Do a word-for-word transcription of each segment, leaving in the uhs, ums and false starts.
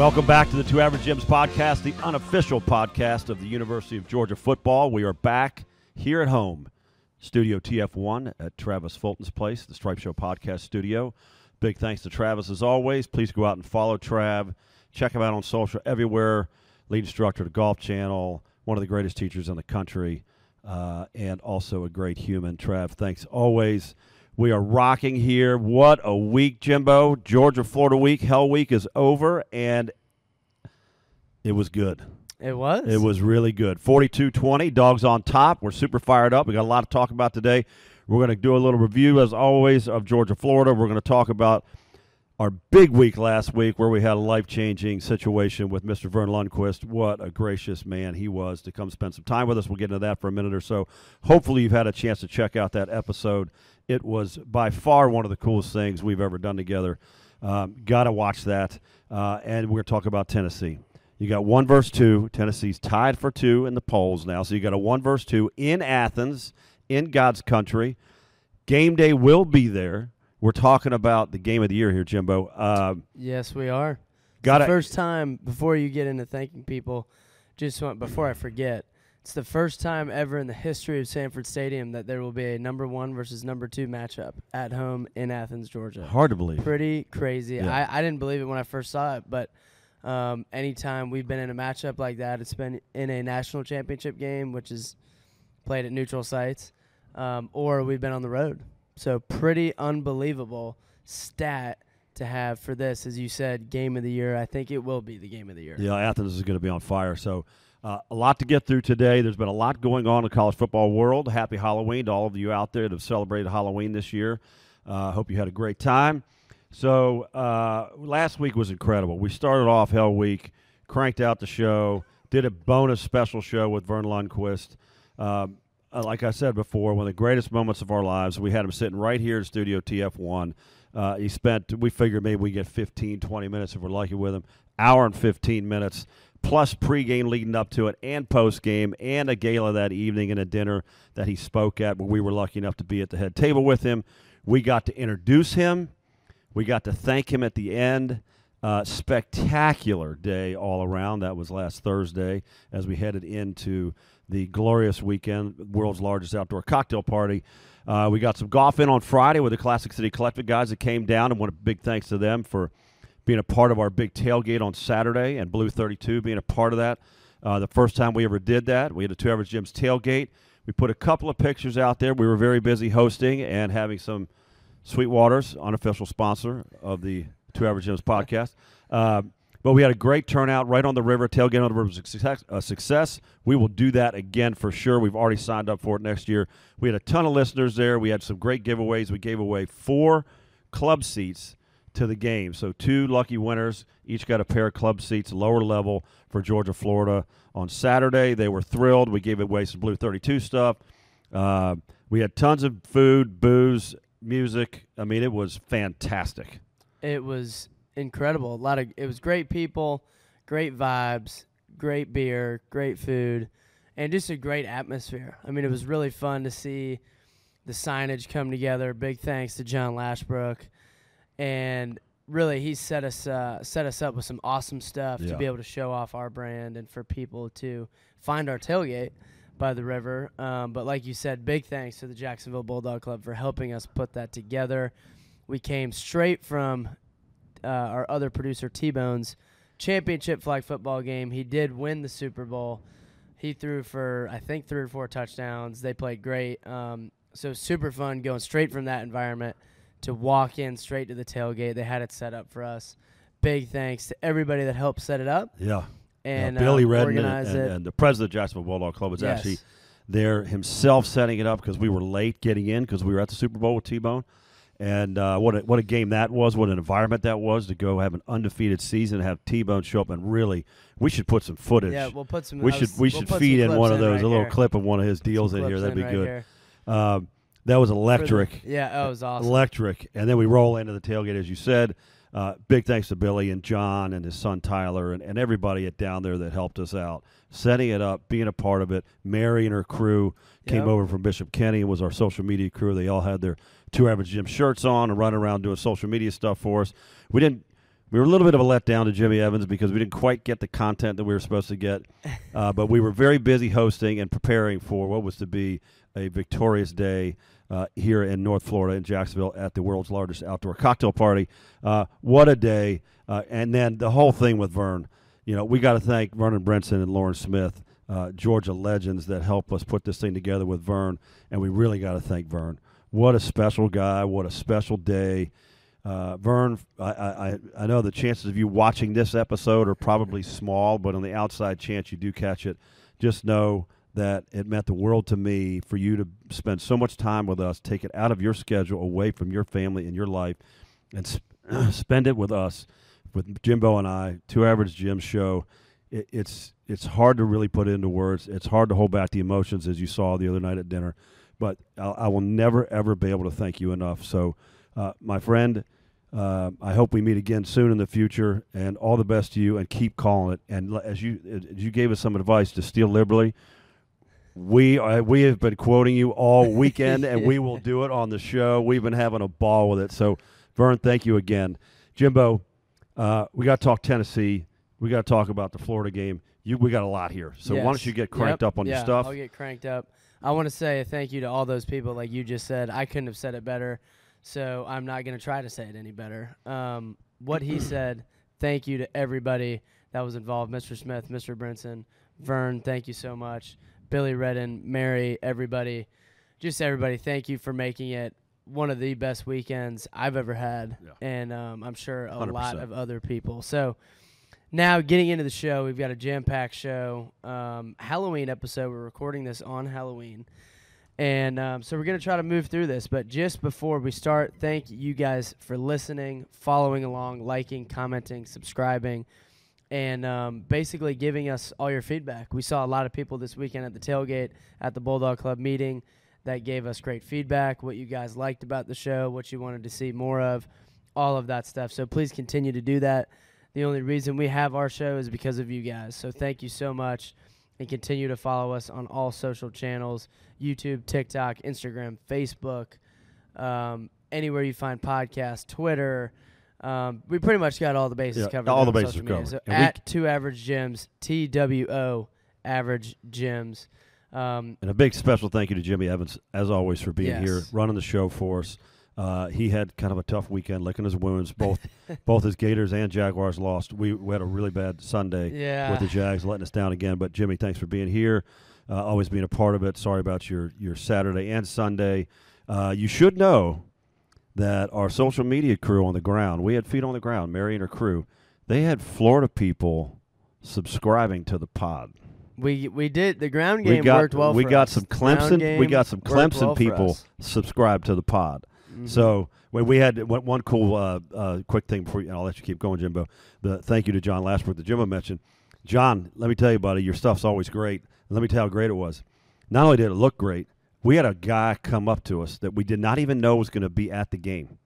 Welcome back to the Two Average Jims podcast, the unofficial podcast of the University of Georgia football. We are back here at home, Studio T F one at Travis Fulton's place, the Stripe Show podcast studio. Big thanks to Travis as always. Please go out and follow Trav. Check him out on social everywhere. Lead instructor to Golf Channel, one of the greatest teachers in the country, uh, and also a great human. Trav, thanks always. We are rocking here. What a week, Jimbo. Georgia, Florida week. Hell week is over, and it was good. It was? It was really good. forty-two twenty, dogs on top. We're super fired up. We got a lot to talk about today. We're going to do a little review, as always, of Georgia, Florida. We're going to talk about our big week last week where we had a life-changing situation with Mister Vern Lundquist. What a gracious man he was to come spend some time with us. We'll get into that for a minute or so. Hopefully you've had a chance to check out that episode. It was by far one of the coolest things we've ever done together. Um, got to watch that. Uh, and we're going to talk about Tennessee. You got one versus two. Tennessee's tied for two in the polls now. So you got a one versus two in Athens, in God's country. Game day will be there. We're talking about the game of the year here, Jimbo. Uh, yes, we are. Got it. First time, before you get into thanking people, just want, before I forget, it's the first time ever in the history of Sanford Stadium that there will be a number one versus number two matchup at home in Athens, Georgia. Hard to believe. Pretty crazy. Yeah. I, I didn't believe it when I first saw it, but um, anytime we've been in a matchup like that, it's been in a national championship game, which is played at neutral sites, um, or we've been on the road. So pretty unbelievable stat to have for this, as you said, game of the year. I think it will be the game of the year. Yeah, Athens is going to be on fire. So uh, a lot to get through today. There's been a lot going on in the college football world. Happy Halloween to all of you out there that have celebrated Halloween this year. I uh, hope you had a great time. So uh, last week was incredible. We started off Hell Week, cranked out the show, did a bonus special show with Vern Lundquist. Um, Uh, like I said before, one of the greatest moments of our lives. We had him sitting right here in Studio T F one. Uh, he spent, we figured maybe we get fifteen, twenty minutes if we're lucky with him, hour and fifteen minutes, plus pregame leading up to it and postgame and a gala that evening and a dinner that he spoke at where we were lucky enough to be at the head table with him. We got to introduce him. We got to thank him at the end. Uh, spectacular day all around. That was last Thursday as we headed into the glorious weekend, world's largest outdoor cocktail party. Uh, we got some golf in on Friday with the Classic City Collective guys that came down, and want a big thanks to them for being a part of our big tailgate on Saturday and Blue thirty-two being a part of that. Uh, the first time we ever did that, we had a Two Average Jims tailgate. We put a couple of pictures out there. We were very busy hosting and having some Sweetwater's, unofficial sponsor of the Two Average Jims podcast. Uh, But we had a great turnout right on the river. Tailgate on the river was a success. We will do that again for sure. We've already signed up for it next year. We had a ton of listeners there. We had some great giveaways. We gave away four club seats to the game. So two lucky winners. Each got a pair of club seats, lower level, for Georgia, Florida on Saturday. They were thrilled. We gave away some Blue thirty-two stuff. Uh, we had tons of food, booze, music. I mean, it was fantastic. It was incredible. A lot of it was great people, great vibes, great beer, great food, and just a great atmosphere. I mean, it was really fun to see the signage come together. Big thanks to John Lashbrook, and really he set us uh, set us up with some awesome stuff yeah. to be able to show off our brand and for people to find our tailgate by the river. Um, but like you said, big thanks to the Jacksonville Bulldog Club for helping us put that together. We came straight from Uh, our other producer, T-Bone's championship flag football game. He did win the Super Bowl. He threw for, I think, three or four touchdowns. They played great. Um, so super fun going straight from that environment to walk in straight to the tailgate. They had it set up for us. Big thanks to everybody that helped set it up. Yeah. And yeah, Billy uh, Redman and, and, and the president of Jacksonville Bulldog Club was yes. actually there himself setting it up because we were late getting in because we were at the Super Bowl with T-Bone. And uh, what a, what a game that was, what an environment that was to go have an undefeated season, have T-Bone show up, and really, we should put some footage. Yeah, we'll put some. We should, we we'll should feed in one of those, right a little here. clip of one of his deals in here. That'd be right good. Um, that was electric. The, yeah, that was awesome. Electric. And then we roll into the tailgate, as you said. Uh, big thanks to Billy and John and his son Tyler and, and everybody at down there that helped us out, setting it up, being a part of it. Mary and her crew yep. came over from Bishop Kenny and was our social media crew. They all had their Two Average Jims shirts on and running around doing social media stuff for us. We didn't We were a little bit of a letdown to Jimmy Evans because we didn't quite get the content that we were supposed to get. Uh, but we were very busy hosting and preparing for what was to be a victorious day uh, here in North Florida in Jacksonville at the world's largest outdoor cocktail party. Uh, what a day. Uh, and then the whole thing with Vern. You know, we got to thank Vernon Brinson and Lauren Smith, uh, Georgia legends that helped us put this thing together with Vern. And we really got to thank Vern. What a special guy. What a special day. Uh, Vern, I, I, I know the chances of you watching this episode are probably small, but on the outside chance you do catch it, just know that it meant the world to me for you to spend so much time with us, take it out of your schedule, away from your family and your life, and sp spend it with us, with Jimbo and I, Two Average Jims show. It, it's, it's hard to really put into words. It's hard to hold back the emotions, as you saw the other night at dinner, but I'll, I will never, ever be able to thank you enough. So, Uh, my friend, uh, I hope we meet again soon in the future, and all the best to you, and keep calling it. And as you as you gave us some advice to steal liberally, we are, we have been quoting you all weekend, and we will do it on the show. We've been having a ball with it. So, Vern, thank you again. Jimbo, uh, we got to talk Tennessee. We got to talk about the Florida game. You, we got a lot here. So yes. Why don't you get cranked yep. up on yeah, your stuff? I'll get cranked up. I want to say thank you to all those people, like you just said. I couldn't have said it better. So I'm not going to try to say it any better. Um, what he said, thank you to everybody that was involved, Mister Smith, Mister Brinson, Vern, thank you so much, Billy Redman, Mary, everybody, just everybody, thank you for making it one of the best weekends I've ever had, yeah. and um, I'm sure a one hundred percent. Lot of other people. So now getting into the show, we've got a jam-packed show, um, Halloween episode. We're recording this on Halloween. And um, so we're going to try to move through this. But just before we start, thank you guys for listening, following along, liking, commenting, subscribing, and um, basically giving us all your feedback. We saw a lot of people this weekend at the tailgate, at the Bulldog Club meeting, that gave us great feedback, what you guys liked about the show, what you wanted to see more of, all of that stuff. So please continue to do that. The only reason we have our show is because of you guys. So thank you so much. And continue to follow us on all social channels, YouTube, TikTok, Instagram, Facebook, um, anywhere you find podcasts, Twitter. Um, we pretty much got all the bases yeah, covered. All the bases covered. So at Two Average Jims, T W O Average Jims. Um, and a big special thank you to Jimmy Evans, as always, for being yes. here, running the show for us. Uh, he had kind of a tough weekend, licking his wounds. Both both his Gators and Jaguars lost. We, we had a really bad Sunday yeah. with the Jags letting us down again. But, Jimmy, thanks for being here, uh, always being a part of it. Sorry about your, your Saturday and Sunday. Uh, you should know that our social media crew on the ground, we had feet on the ground, Mary and her crew, they had Florida people subscribing to the pod. We we did the ground game we got, worked well we for got us. Some Clemson, we got some Clemson people well subscribed to the pod. Mm-hmm. So when we had one cool uh, uh, quick thing before you, and I'll let you keep going, Jimbo. The thank you to John Lashbrook that Jimbo mentioned. John, let me tell you, buddy, your stuff's always great. And let me tell you how great it was. Not only did it look great, we had a guy come up to us that we did not even know was going to be at the game.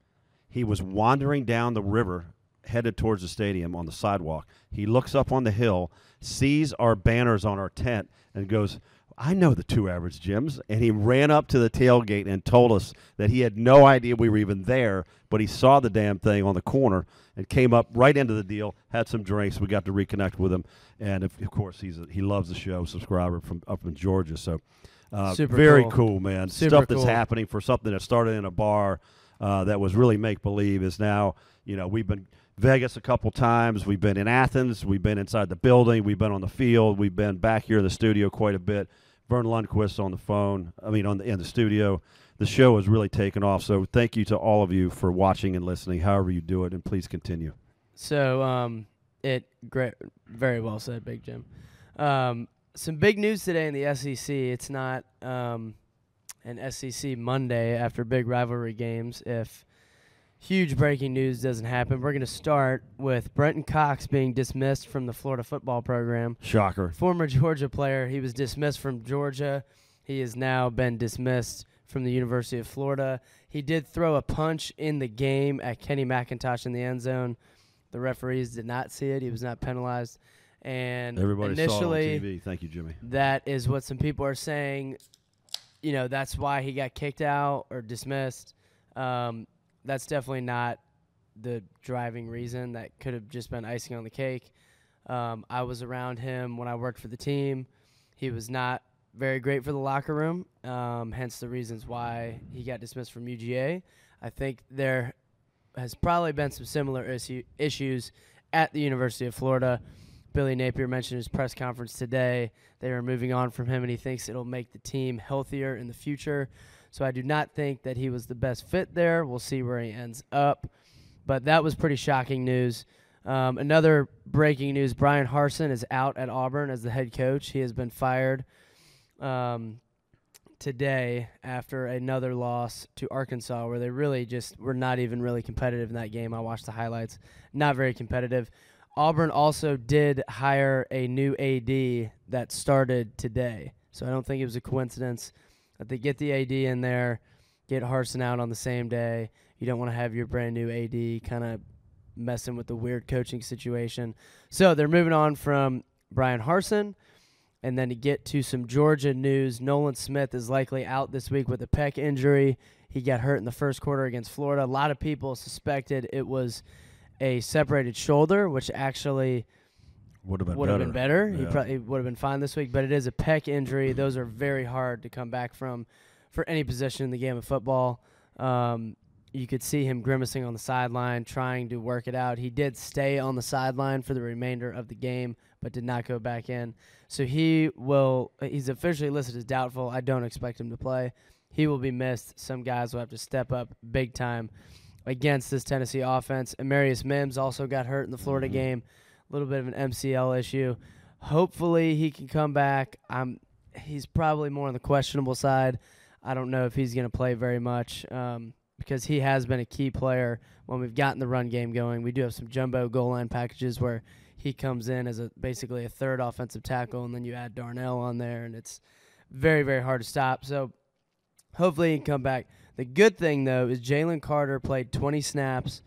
He was wandering down the river, headed towards the stadium on the sidewalk. He looks up on the hill, sees our banners on our tent, and goes, I know the Two Average Jims, and he ran up to the tailgate and told us that he had no idea we were even there, but he saw the damn thing on the corner and came up right into the deal, had some drinks. We got to reconnect with him, and of, of course he's a, he loves the show, subscriber from up in Georgia. So uh, super very cool, cool man. Super Stuff that's cool. happening for something that started in a bar uh, that was really make-believe is now, you know, we've been Vegas a couple times. We've been in Athens. We've been inside the building. We've been on the field. We've been back here in the studio quite a bit. Vern Lundquist on the phone, I mean, on the, in the studio. The show has really taken off, so thank you to all of you for watching and listening, however you do it, and please continue. So um, it great, very well said, Big Jim. Um, some big news today in the S E C. It's not um, an S E C Monday after big rivalry games if huge breaking news doesn't happen. We're going to start with Brenton Cox being dismissed from the Florida football program. Shocker. Former Georgia player. He was dismissed from Georgia. He has now been dismissed from the University of Florida. He did throw a punch in the game at Kenny McIntosh in the end zone. The referees did not see it. He was not penalized. And everybody saw it on T V. Thank you, Jimmy. That is what some people are saying. You know, that's why he got kicked out or dismissed. Um, That's definitely not the driving reason. That could have just been icing on the cake. Um, I was around him when I worked for the team. He was not very great for the locker room, um, hence the reasons why he got dismissed from U G A. I think there has probably been some similar issue issues at the University of Florida. Billy Napier mentioned his press conference today. They are moving on from him, and he thinks it'll make the team healthier in the future. So I do not think that he was the best fit there. We'll see where he ends up. But that was pretty shocking news. Um, another breaking news, Brian Harsin is out at Auburn as the head coach. He has been fired um, today after another loss to Arkansas, where they really just were not even really competitive in that game. I watched the highlights. Not very competitive. Auburn also did hire a new A D that started today. So I don't think it was a coincidence that they get the A D in there, get Harsin out on the same day. You don't want to have your brand-new A D kind of messing with the weird coaching situation. So they're moving on from Brian Harsin. And then to get to some Georgia news, Nolan Smith is likely out this week with a pec injury. He got hurt in the first quarter against Florida. A lot of people suspected it was a separated shoulder, which actually would have been would better. Have been better. Yeah. He probably would have been fine this week, but it is a pec injury. Those are very hard to come back from for any position in the game of football. Um, you could see him grimacing on the sideline, trying to work it out. He did stay on the sideline for the remainder of the game, but did not go back in. So he will – he's officially listed as doubtful. I don't expect him to play. He will be missed. Some guys will have to step up big time against this Tennessee offense. Amarius Mims also got hurt in the Florida mm-hmm. game. A little bit of an M C L issue. Hopefully he can come back. I'm, he's probably more on the questionable side. I don't know if he's going to play very much um, because he has been a key player when we've gotten the run game going. We do have some jumbo goal line packages where he comes in as a basically a third offensive tackle, and then you add Darnell on there, and it's very, very hard to stop. So hopefully he can come back. The good thing, though, is Jalen Carter played twenty snaps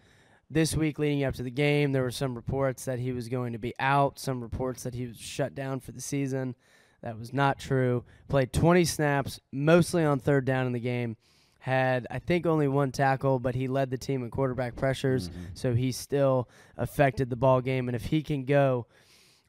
this week leading up to the game. There were some reports that he was going to be out, some reports that he was shut down for the season. That was not true. Played twenty snaps, mostly on third down in the game. Had, I think, only one tackle, but he led the team in quarterback pressures, mm-hmm. so he still affected the ball game. And if he can go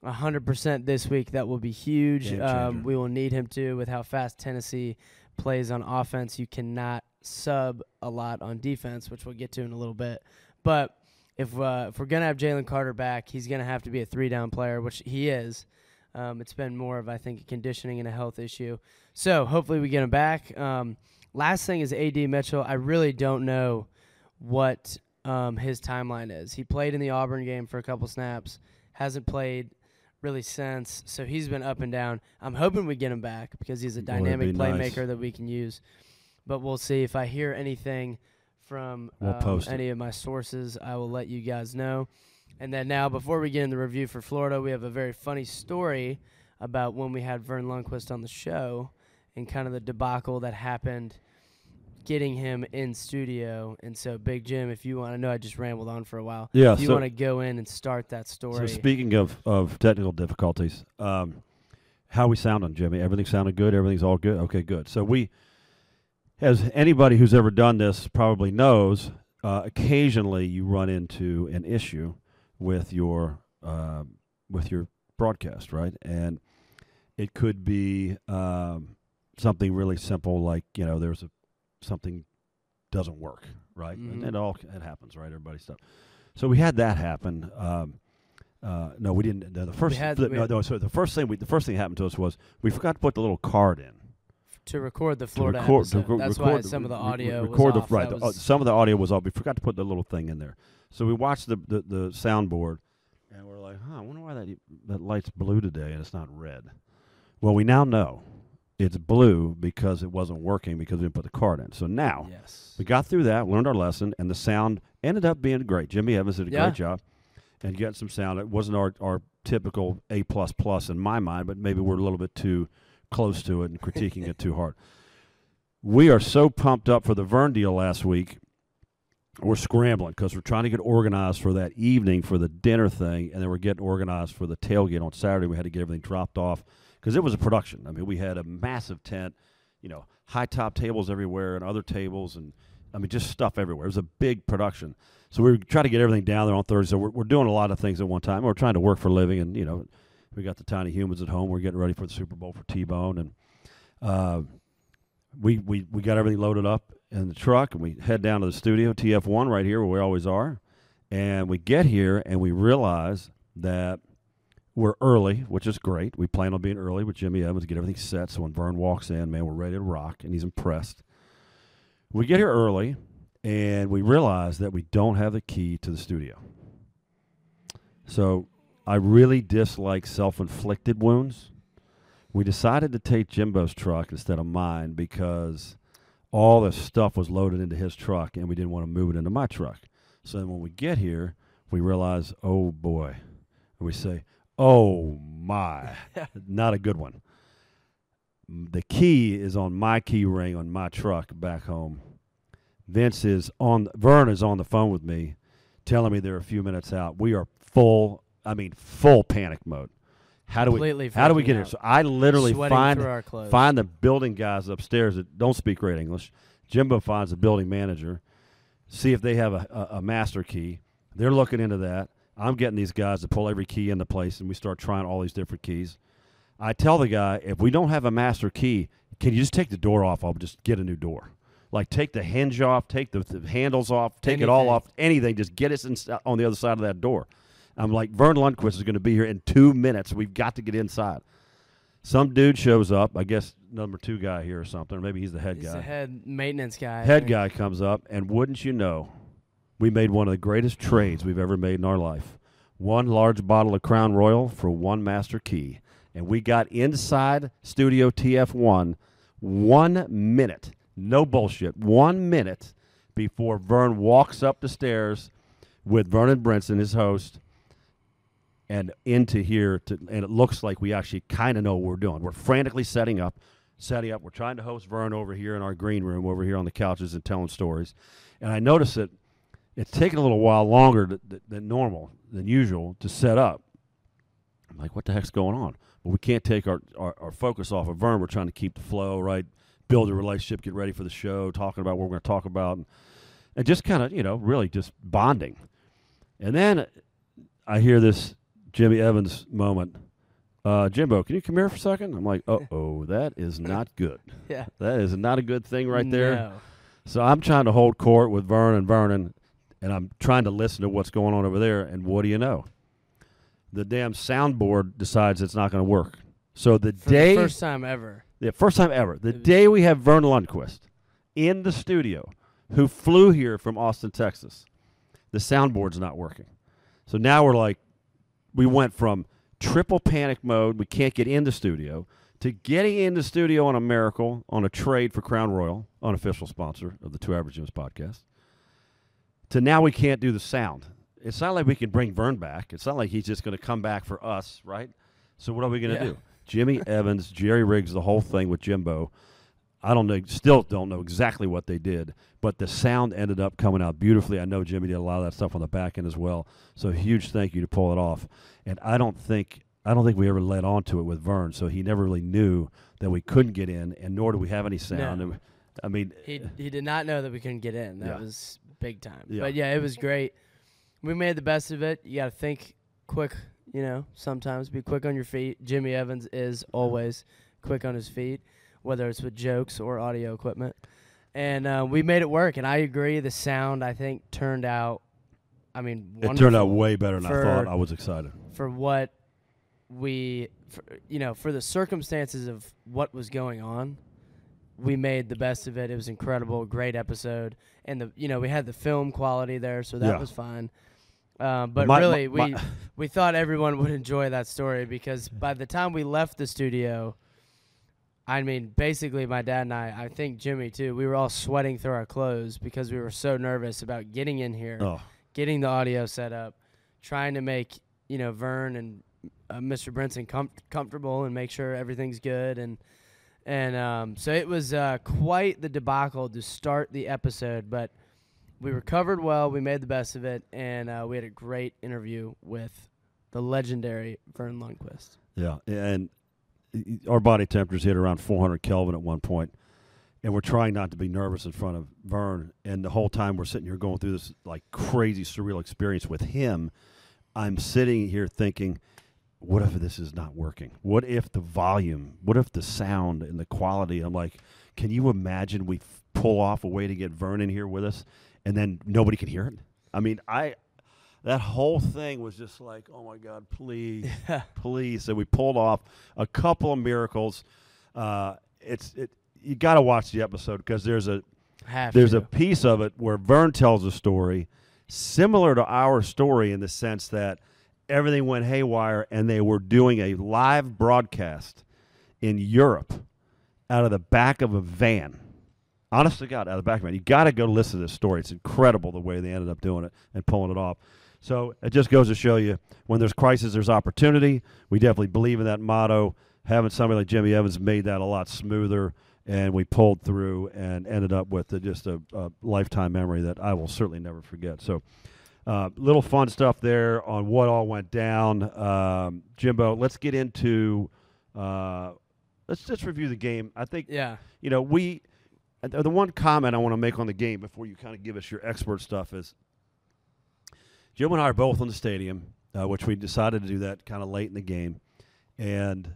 one hundred percent this week, that will be huge. Um, we will need him to with how fast Tennessee plays on offense. You cannot sub a lot on defense, which we'll get to in a little bit. But if, uh, if we're going to have Jalen Carter back, he's going to have to be a three-down player, which he is. Um, it's been more of, I think, a conditioning and a health issue. So hopefully we get him back. Um, last thing is A D Mitchell. I really don't know what um, his timeline is. He played in the Auburn game for a couple snaps, hasn't played really since, so he's been up and down. I'm hoping we get him back because he's a dynamic Boy, playmaker nice. that we can use. But we'll see. If I hear anything from we'll um, any of my sources, I will let you guys know. And then now, before we get in the review for Florida, we have a very funny story about when we had Vern Lundquist on the show and kind of the debacle that happened getting him in studio. And so, Big Jim, if you want to know, I just rambled on for a while. Yeah, if you so want to go in and start that story. So speaking of, of technical difficulties, um, how we sounding, Jimmy? Everything sounded good? Everything's all good? Okay, good. So we... As anybody who's ever done this probably knows, uh, occasionally you run into an issue with your uh, with your broadcast, right? And it could be um, something really simple, like you know, there's a something doesn't work, right? Mm-hmm. And it all it happens, right? Everybody's stuff. So we had that happen. Um, uh, no, we didn't. The first we had, the, we no, no. So the first thing we the first thing that happened to us was we forgot to put the little card in. To record the Florida record, episode. Record, That's record, why some of the audio re- was the, off. Right, the, was some of the audio was off. We forgot to put the little thing in there. So we watched the, the, the soundboard, and we're like, huh, I wonder why that, that light's blue today and it's not red. Well, we now know it's blue because it wasn't working because we didn't put the card in. So now yes. we got through that, learned our lesson, and the sound ended up being great. Jimmy Evans did a yeah. great job and getting some sound. It wasn't our, our typical A++ in my mind, but maybe we're a little bit too – close to it and critiquing it too hard. We are so pumped up for the Vern deal last week. We're scrambling because we're trying to get organized for that evening for the dinner thing, and then we're getting organized for the tailgate on Saturday. We had to get everything dropped off because it was a production. I mean, we had a massive tent, you know, high top tables everywhere and other tables and I mean, just stuff everywhere. It was a big production. So we try to get everything down there on Thursday. So we're, we're doing a lot of things at one time. We're trying to work for a living, and, you know, we got the tiny humans at home. We're getting ready for the Super Bowl for T-Bone, and uh, we, we, we got everything loaded up in the truck, and we head down to the Studio T F one right here where we always are. And we get here, and we realize that we're early, which is great. We plan on being early with Jimmy Evans, get everything set. So when Vern walks in, man, we're ready to rock, and he's impressed. We get here early, and we realize that we don't have the key to the studio. So I really dislike self-inflicted wounds. We decided to take Jimbo's truck instead of mine because all the stuff was loaded into his truck, and we didn't want to move it into my truck. So then when we get here, we realize, oh, boy. And we say, oh, my, not a good one. The key is on my key ring on my truck back home. Vince is on, Vern is on the phone with me telling me they're a few minutes out. We are full, I mean, full panic mode. How do Completely we How do we get out. here? So I literally find, find the building guys upstairs that don't speak great English. Jimbo finds the building manager, see if they have a, a, a master key. They're looking into that. I'm getting these guys to pull every key into place, and we start trying all these different keys. I tell the guy, if we don't have a master key, can you just take the door off? I'll just get a new door. Like, take the hinge off, take the, the handles off, take anything. it all off, anything. Just get us in, on the other side of that door. I'm like, Vern Lundquist is going to be here in two minutes. We've got to get inside. Some dude shows up, I guess number two guy here or something, or maybe he's the head he's guy. He's the head maintenance guy. Head guy comes up, and wouldn't you know, we made one of the greatest trades we've ever made in our life. One large bottle of Crown Royal for one master key. And we got inside Studio T F one one minute, no bullshit, one minute before Vern walks up the stairs with Vernon Brinson, his host, and into here. To, and it looks like we actually kind of know what we're doing. We're frantically setting up, setting up. We're trying to host Vern over here in our green room, over here on the couches and telling stories. And I notice that it's taken a little while longer to, to, than normal, than usual, to set up. I'm like, what the heck's going on? Well, we can't take our, our, our focus off of Vern. We're trying to keep the flow, right, build a relationship, get ready for the show, talking about what we're going to talk about, and, and just kind of, you know, really just bonding. And then I hear this Jimmy Evans moment. Uh, Jimbo, can you come here for a second? I'm like, uh-oh, that is not good. Yeah. That is not a good thing right there. No. So I'm trying to hold court with Vern and Vernon. And I'm trying to listen to what's going on over there, and what do you know? The damn soundboard decides it's not going to work. So the For day... the first time ever. Yeah, first time ever. The day we have Vern Lundquist in the studio, who flew here from Austin, Texas, the soundboard's not working. So now we're like, we went from triple panic mode, we can't get in the studio, to getting in the studio on a miracle, on a trade for Crown Royal, unofficial sponsor of the Two Average Jims podcast. To now we can't do the sound. It's not like we can bring Vern back. It's not like he's just going to come back for us, right? So what are we going to yeah. do? Jimmy Evans, Jerry Riggs, the whole thing with Jimbo. I don't know, still don't know exactly what they did, but the sound ended up coming out beautifully. I know Jimmy did a lot of that stuff on the back end as well. So huge thank you to pull it off. And I don't think I don't think we ever led on to it with Vern, so he never really knew that we couldn't get in, and nor do we have any sound. No. I mean, he he did not know that we couldn't get in. That yeah. was big time. Yeah. But yeah, it was great. We made the best of it. You got to think quick, you know, sometimes be quick on your feet. Jimmy Evans is always quick on his feet, whether it's with jokes or audio equipment. And uh, we made it work. And I agree. The sound, I think, turned out, I mean, wonderful. It turned out way better than for, I thought. I was excited. For what we, for, you know, for the circumstances of what was going on. We made the best of it. It was incredible, great episode, and the you know we had the film quality there, so that yeah. was fine. Uh, but my, really, my, we my we thought everyone would enjoy that story because by the time we left the studio, I mean basically my dad and I, I think Jimmy too, we were all sweating through our clothes because we were so nervous about getting in here, oh. getting the audio set up, trying to make you know Vern and uh, Mister Brinson com comfortable and make sure everything's good and. And um, so it was uh, quite the debacle to start the episode, but we recovered well, we made the best of it, and uh, we had a great interview with the legendary Vern Lundquist. Yeah, and our body temperatures hit around four hundred Kelvin at one point, and we're trying not to be nervous in front of Vern. And the whole time we're sitting here going through this like crazy, surreal experience with him, I'm sitting here thinking, what if this is not working? What if the volume, what if the sound and the quality, I'm like, can you imagine we f- pull off a way to get Vern in here with us and then nobody can hear it? I mean, I, that whole thing was just like, oh, my God, please, yeah. please. So we pulled off a couple of miracles. Uh, it's it, you got to watch the episode because there's a Have there's to. a piece of it where Vern tells a story similar to our story in the sense that everything went haywire and they were doing a live broadcast in Europe out of the back of a van. Honest to God, out of the back of a van. You got to go listen to this story. It's incredible the way they ended up doing it and pulling it off. So it just goes to show you when there's crisis, there's opportunity. We definitely believe in that motto. Having somebody like Jimmy Evans made that a lot smoother, and we pulled through and ended up with a, just a, a lifetime memory that I will certainly never forget. So uh, little fun stuff there on what all went down. Um, Jimbo, let's get into uh, – let's just review the game. I think, yeah. you know, we – the one comment I want to make on the game before you kind of give us your expert stuff is Jim and I are both in the stadium, uh, which we decided to do that kind of late in the game. And,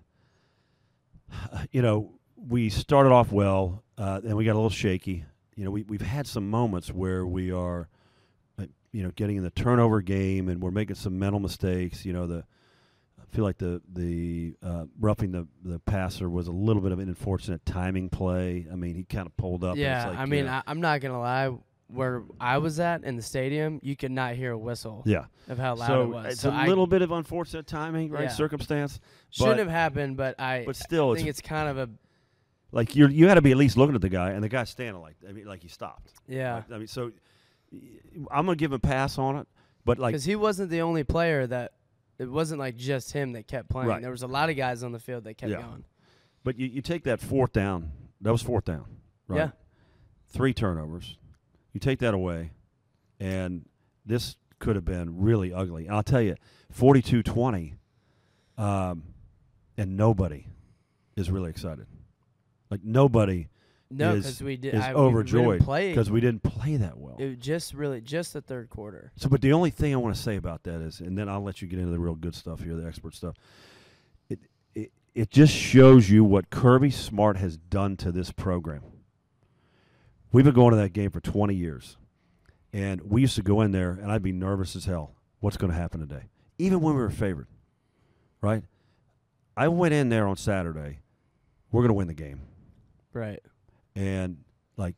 uh, you know, we started off well, uh, and we got a little shaky. You know, we, we've had some moments where we are, uh, you know, getting in the turnover game and we're making some mental mistakes. You know, the I feel like the, the uh, roughing the, the passer was a little bit of an unfortunate timing play. I mean, he kind of pulled up. Yeah, and it's like, I mean, yeah. I, I'm not going to lie. Where I was at in the stadium, you could not hear a whistle yeah. of how loud so it was. It's so a little I, bit of unfortunate timing, right, yeah. circumstance. Shouldn't but, have happened, but I but still, I think it's, it's kind of a – Like, you you had to be at least looking at the guy, and the guy's standing like I mean, like he stopped. Yeah. Like, I mean, so I'm going to give him a pass on it. But like Because he wasn't the only player that – It wasn't like just him that kept playing. Right. There was a lot of guys on the field that kept yeah. going. But you, you take that fourth down. That was fourth down, right? Yeah. Three turnovers. You take that away, and this could have been really ugly. And I'll tell you, forty-two twenty, um, and nobody is really excited. Like nobody no, is, we did, is I, overjoyed because we, we didn't play that well. It just really just the third quarter. So, but the only thing I want to say about that is, and then I'll let you get into the real good stuff here, the expert stuff. It it it just shows you what Kirby Smart has done to this program. We've been going to that game for twenty years, and we used to go in there, and I'd be nervous as hell. What's going to happen today? Even when we were favored, right? I went in there on Saturday. We're going to win the game, right? And, like,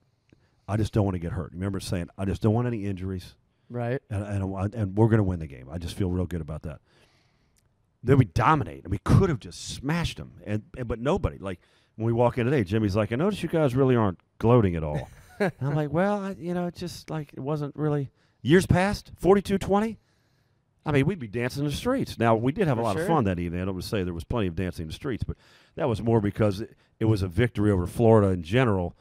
I just don't want to get hurt. Remember saying, I just don't want any injuries. Right. And and, and we're going to win the game. I just feel real good about that. Then we dominate. And we could have just smashed them. And, and But nobody. Like, when we walk in today, Jimmy's like, I notice you guys really aren't gloating at all. And I'm like, well, I, you know, it's just like it wasn't really. Years past, forty-two twenty. I mean, we'd be dancing in the streets. Now, we did have For a lot sure. of fun that evening. I don't want to say there was plenty of dancing in the streets, but that was more because it, it was a victory over Florida in general,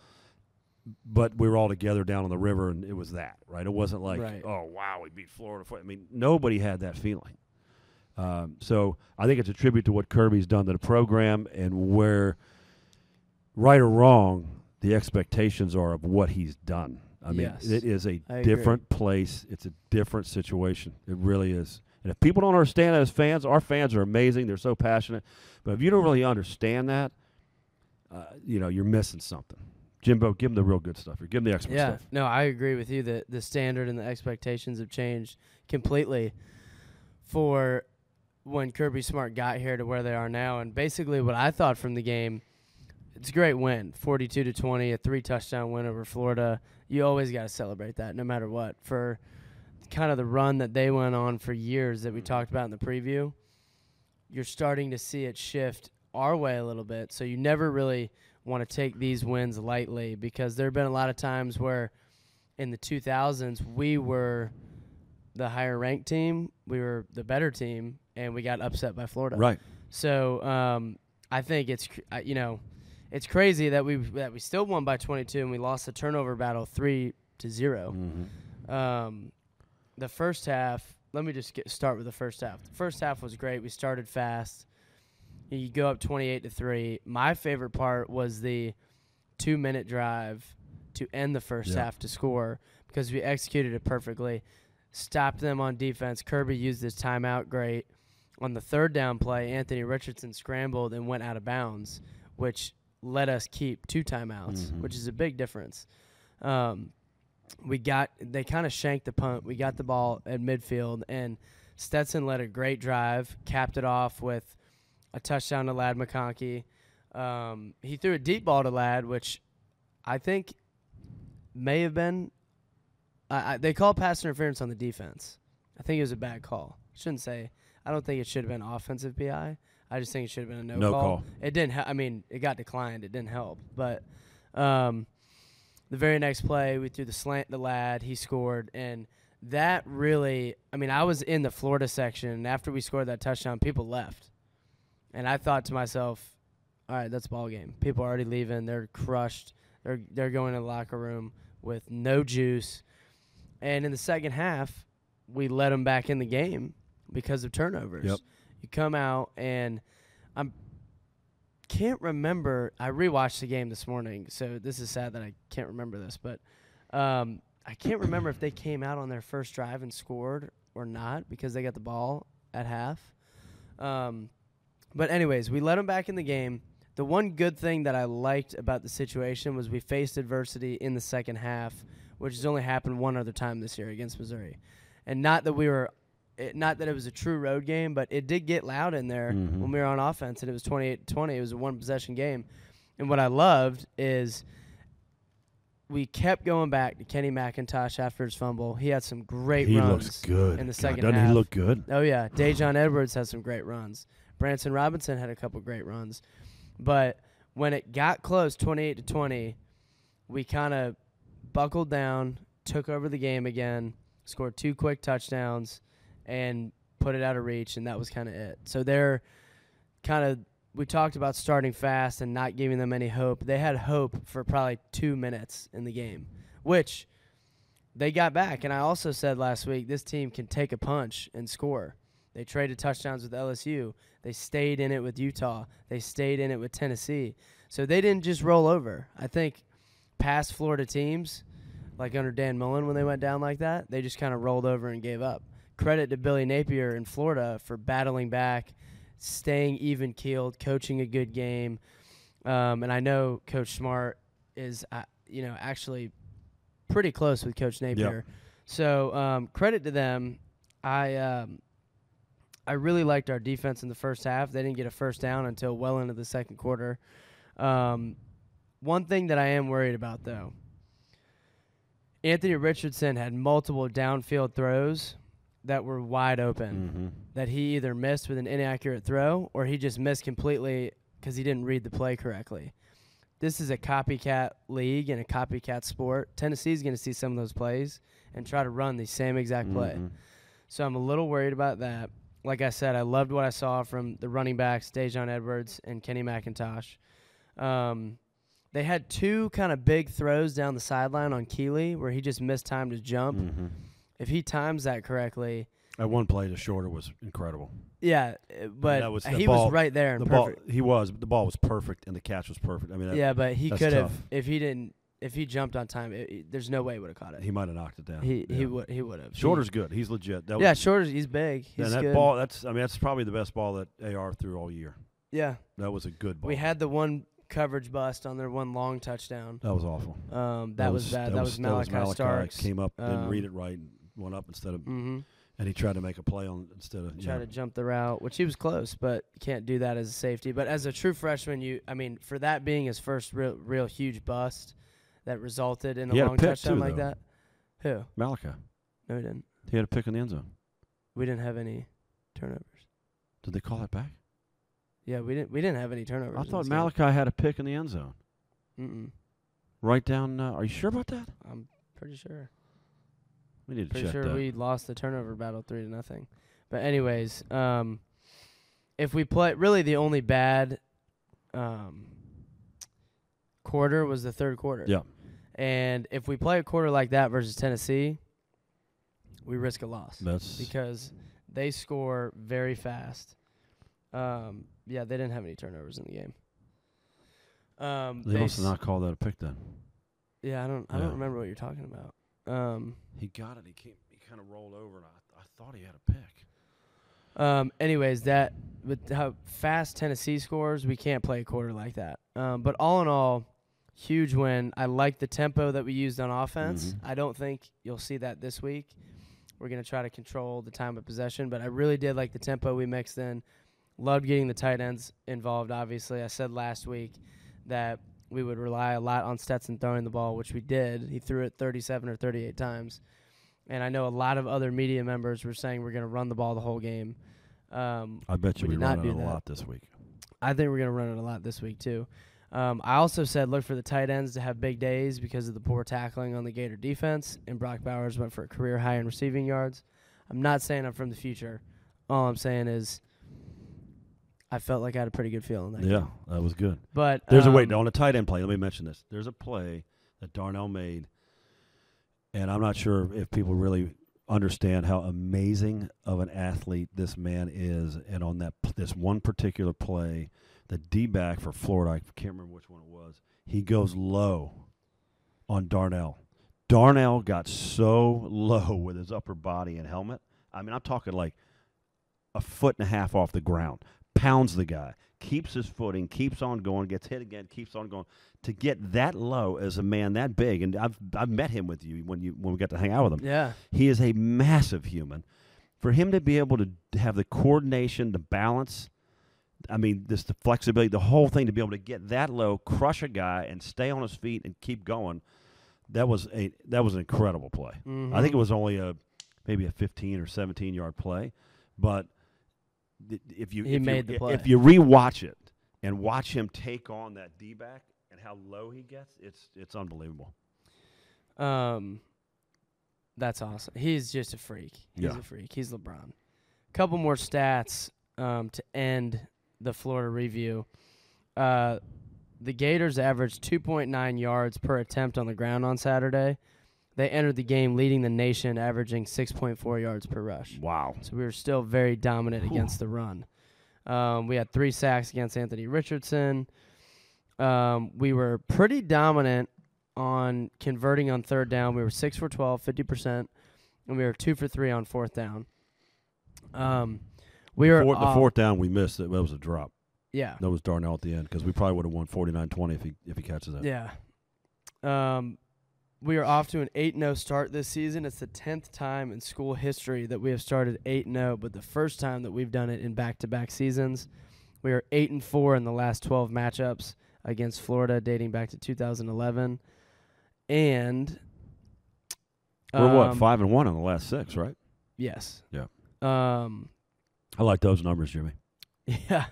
but we were all together down on the river, and it was that, right? It wasn't like, right. oh, wow, we beat Florida. I mean, nobody had that feeling. Um, so I think it's a tribute to what Kirby's done to the program and where, right or wrong, the expectations are of what he's done. I mean, yes. it is a I different agree. place. It's a different situation. It really is. And if people don't understand that as fans, our fans are amazing. They're so passionate. But if you don't really understand that, uh, you know, you're missing something. Jimbo, give them the real good stuff. Or give them the expert yeah. stuff. Yeah, no, I agree with you that the standard and the expectations have changed completely for when Kirby Smart got here to where they are now. And basically what I thought from the game, it's a great win, forty-two to twenty, a three-touchdown win over Florida. You always got to celebrate that no matter what. For kind of the run that they went on for years that we talked about in the preview, you're starting to see it shift our way a little bit. So you never really want to take these wins lightly because there have been a lot of times where in the two thousands we were the higher-ranked team, we were the better team, and we got upset by Florida. Right. So um, I think it's, you know, it's crazy that we that we still won by twenty-two and we lost the turnover battle three to zero. Mm-hmm. Um, the first half. Let me just get, start with the first half. The first half was great. We started fast. You go up twenty-eight to three. My favorite part was the two-minute drive to end the first yeah. half to score because we executed it perfectly. Stopped them on defense. Kirby used his timeout great. On the third down play, Anthony Richardson scrambled and went out of bounds, which let us keep two timeouts, mm-hmm. which is a big difference. Um, we got they kind of shanked the punt. We got the ball at midfield, and Stetson led a great drive, capped it off with a touchdown to Ladd McConkey. Um, he threw a deep ball to Ladd, which I think may have been uh, – they called pass interference on the defense. I think it was a bad call. I shouldn't say – I don't think it should have been offensive P I. I just think it should have been a no, no call. call. It didn't ha- – I mean, it got declined. It didn't help. But um, the very next play, we threw the slant to Ladd. He scored. And that really – I mean, I was in the Florida section, and after we scored that touchdown, people left. And I thought to myself, all right, that's ball game. People are already leaving. They're crushed. They're they're going to the locker room with no juice. And in the second half, we let them back in the game because of turnovers. Yep. You come out, and I can't remember. I rewatched the game this morning, so this is sad that I can't remember this. But um, I can't remember if they came out on their first drive and scored or not because they got the ball at half. Um, but anyways, we let them back in the game. The one good thing that I liked about the situation was we faced adversity in the second half, which has only happened one other time this year against Missouri. And not that we were – not that it was a true road game, but it did get loud in there mm-hmm. when we were on offense, and it was twenty-eight to twenty. It was a one-possession game. And what I loved is we kept going back to Kenny McIntosh after his fumble. He had some great he runs looks good. in the God, second doesn't half. Doesn't he look good? Oh, yeah. Dejon Edwards had some great runs. Branson Robinson had a couple great runs. But when it got close, twenty-eight to twenty, we kind of buckled down, took over the game again, scored two quick touchdowns, and put it out of reach, and that was kind of it. So they're kind of – we talked about starting fast and not giving them any hope. They had hope for probably two minutes in the game, which they got back. And I also said last week this team can take a punch and score. They traded touchdowns with L S U. They stayed in it with Utah. They stayed in it with Tennessee. So they didn't just roll over. I think past Florida teams, like under Dan Mullen when they went down like that, they just kind of rolled over and gave up. Credit to Billy Napier in Florida for battling back, staying even-keeled, coaching a good game. Um, and I know Coach Smart is, uh, you know, actually pretty close with Coach Napier. Yep. So um, credit to them. I um, – I really liked our defense in the first half. They didn't get a first down until well into the second quarter. Um, one thing that I am worried about, though, Anthony Richardson had multiple downfield throws that were wide open mm-hmm. that he either missed with an inaccurate throw or he just missed completely because he didn't read the play correctly. This is a copycat league and a copycat sport. Tennessee's going to see some of those plays and try to run the same exact mm-hmm. play. So I'm a little worried about that. Like I said, I loved what I saw from the running backs, Dejon Edwards and Kenny McIntosh. Um, they had two kind of big throws down the sideline on Keeley where he just missed time to jump. Mm-hmm. If he times that correctly. At one play, the shorter was incredible. Yeah, but that was, that he ball, was right there. And the perfect. Ball, he was. But the ball was perfect, and the catch was perfect. I mean, that, yeah, but he could have if he didn't. If he jumped on time, it, it, there's no way he would have caught it. He might have knocked it down. He yeah. he would he would have. Shorter's good. He's legit. That yeah, was, Shorter's he's big. He's and that good. ball that's I mean that's probably the best ball that A R threw all year. Yeah, that was a good ball. We had the one coverage bust on their one long touchdown. That was awful. Um, that, that was bad. That, that, that was Malachi, Malachi Starks came up, didn't um, read it right, and went up instead of, mm-hmm. and he tried to make a play on instead of tried know. to jump the route, which he was close, but you can't do that as a safety. But as a true freshman, you I mean for that being his first real real huge bust. That resulted in a long touchdown like that. Who? Malachi. No, he didn't. He had a pick in the end zone. We didn't have any turnovers. Did they call it back? Yeah, we didn't. We didn't have any turnovers. I thought Malachi had a pick in the end zone. Mm-mm. Right down. Uh, are you sure about that? I'm pretty sure. We need to check that. Pretty sure we lost the turnover battle three to nothing. But anyways, um, if we play, really the only bad. Um, quarter was the third quarter. Yeah. And if we play a quarter like that versus Tennessee, we risk a loss. That's because they score very fast. Um, yeah, they didn't have any turnovers in the game. Um, they, they must have not called that a pick then. Yeah, I don't. I yeah. don't remember what you're talking about. Um, he got it. He came, He kind of rolled over, and I, I thought he had a pick. Um. Anyways, that with how fast Tennessee scores, we can't play a quarter like that. Um. But all in all, huge win. I like the tempo that we used on offense. Mm-hmm. I don't think you'll see that this week. We're gonna try to control the time of possession, but I really did like the tempo we mixed in. Loved getting the tight ends involved. Obviously, I said last week that we would rely a lot on Stetson throwing the ball, which we did. He threw it thirty-seven or thirty-eight times. And I know a lot of other media members were saying we're going to run the ball the whole game. Um, I bet you we, we run it a lot this week. I think we're going to run it a lot this week, too. Um, I also said look for the tight ends to have big days because of the poor tackling on the Gator defense, and Brock Bowers went for a career high in receiving yards. I'm not saying I'm from the future. All I'm saying is I felt like I had a pretty good feeling that Yeah, game. That was good. But there's um, a wait on a tight end play. Let me mention this. There's a play that Darnell made, and I'm not sure if people really understand how amazing of an athlete this man is. And on that this one particular play, the D-back for Florida, I can't remember which one it was, he goes low on Darnell. Darnell got so low with his upper body and helmet. I mean, I'm talking like a foot and a half off the ground. Pounds the guy, keeps his footing, keeps on going, gets hit again, keeps on going. To get that low as a man that big, and I've I've met him with you when you when we got to hang out with him. Yeah, he is a massive human. For him to be able to have the coordination, the balance, I mean, this the flexibility, the whole thing to be able to get that low, crush a guy, and stay on his feet and keep going. That was a that was an incredible play. Mm-hmm. I think it was only a maybe a fifteen or seventeen yard play, but. If you he if made you, the play. If you rewatch it and watch him take on that D back and how low he gets, it's it's unbelievable. Um, that's awesome. He's just a freak. He's yeah. a freak. He's LeBron. A couple more stats um, to end the Florida review. Uh, the Gators averaged two point nine yards per attempt on the ground on Saturday. They entered the game leading the nation, averaging six point four yards per rush. Wow. So we were still very dominant Ooh. against the run. Um, we had three sacks against Anthony Richardson. Um, we were pretty dominant on converting on third down. We were six for twelve, fifty percent, and we were two for three on fourth down. Um, we were Four, The fourth down we missed, that was a drop. Yeah. That was Darnell at the end because we probably would have won forty-nine twenty if he, if he catches that. Yeah. Um. We are off to an eight and oh start this season. It's the tenth time in school history that we have started eight and oh, but the first time that we've done it in back-to-back seasons. We are eight and four in the last twelve matchups against Florida dating back to two thousand eleven. And um, we're what, five and one in the last six, right? Yes. Yeah. Um, I like those numbers, Jimmy. Yeah.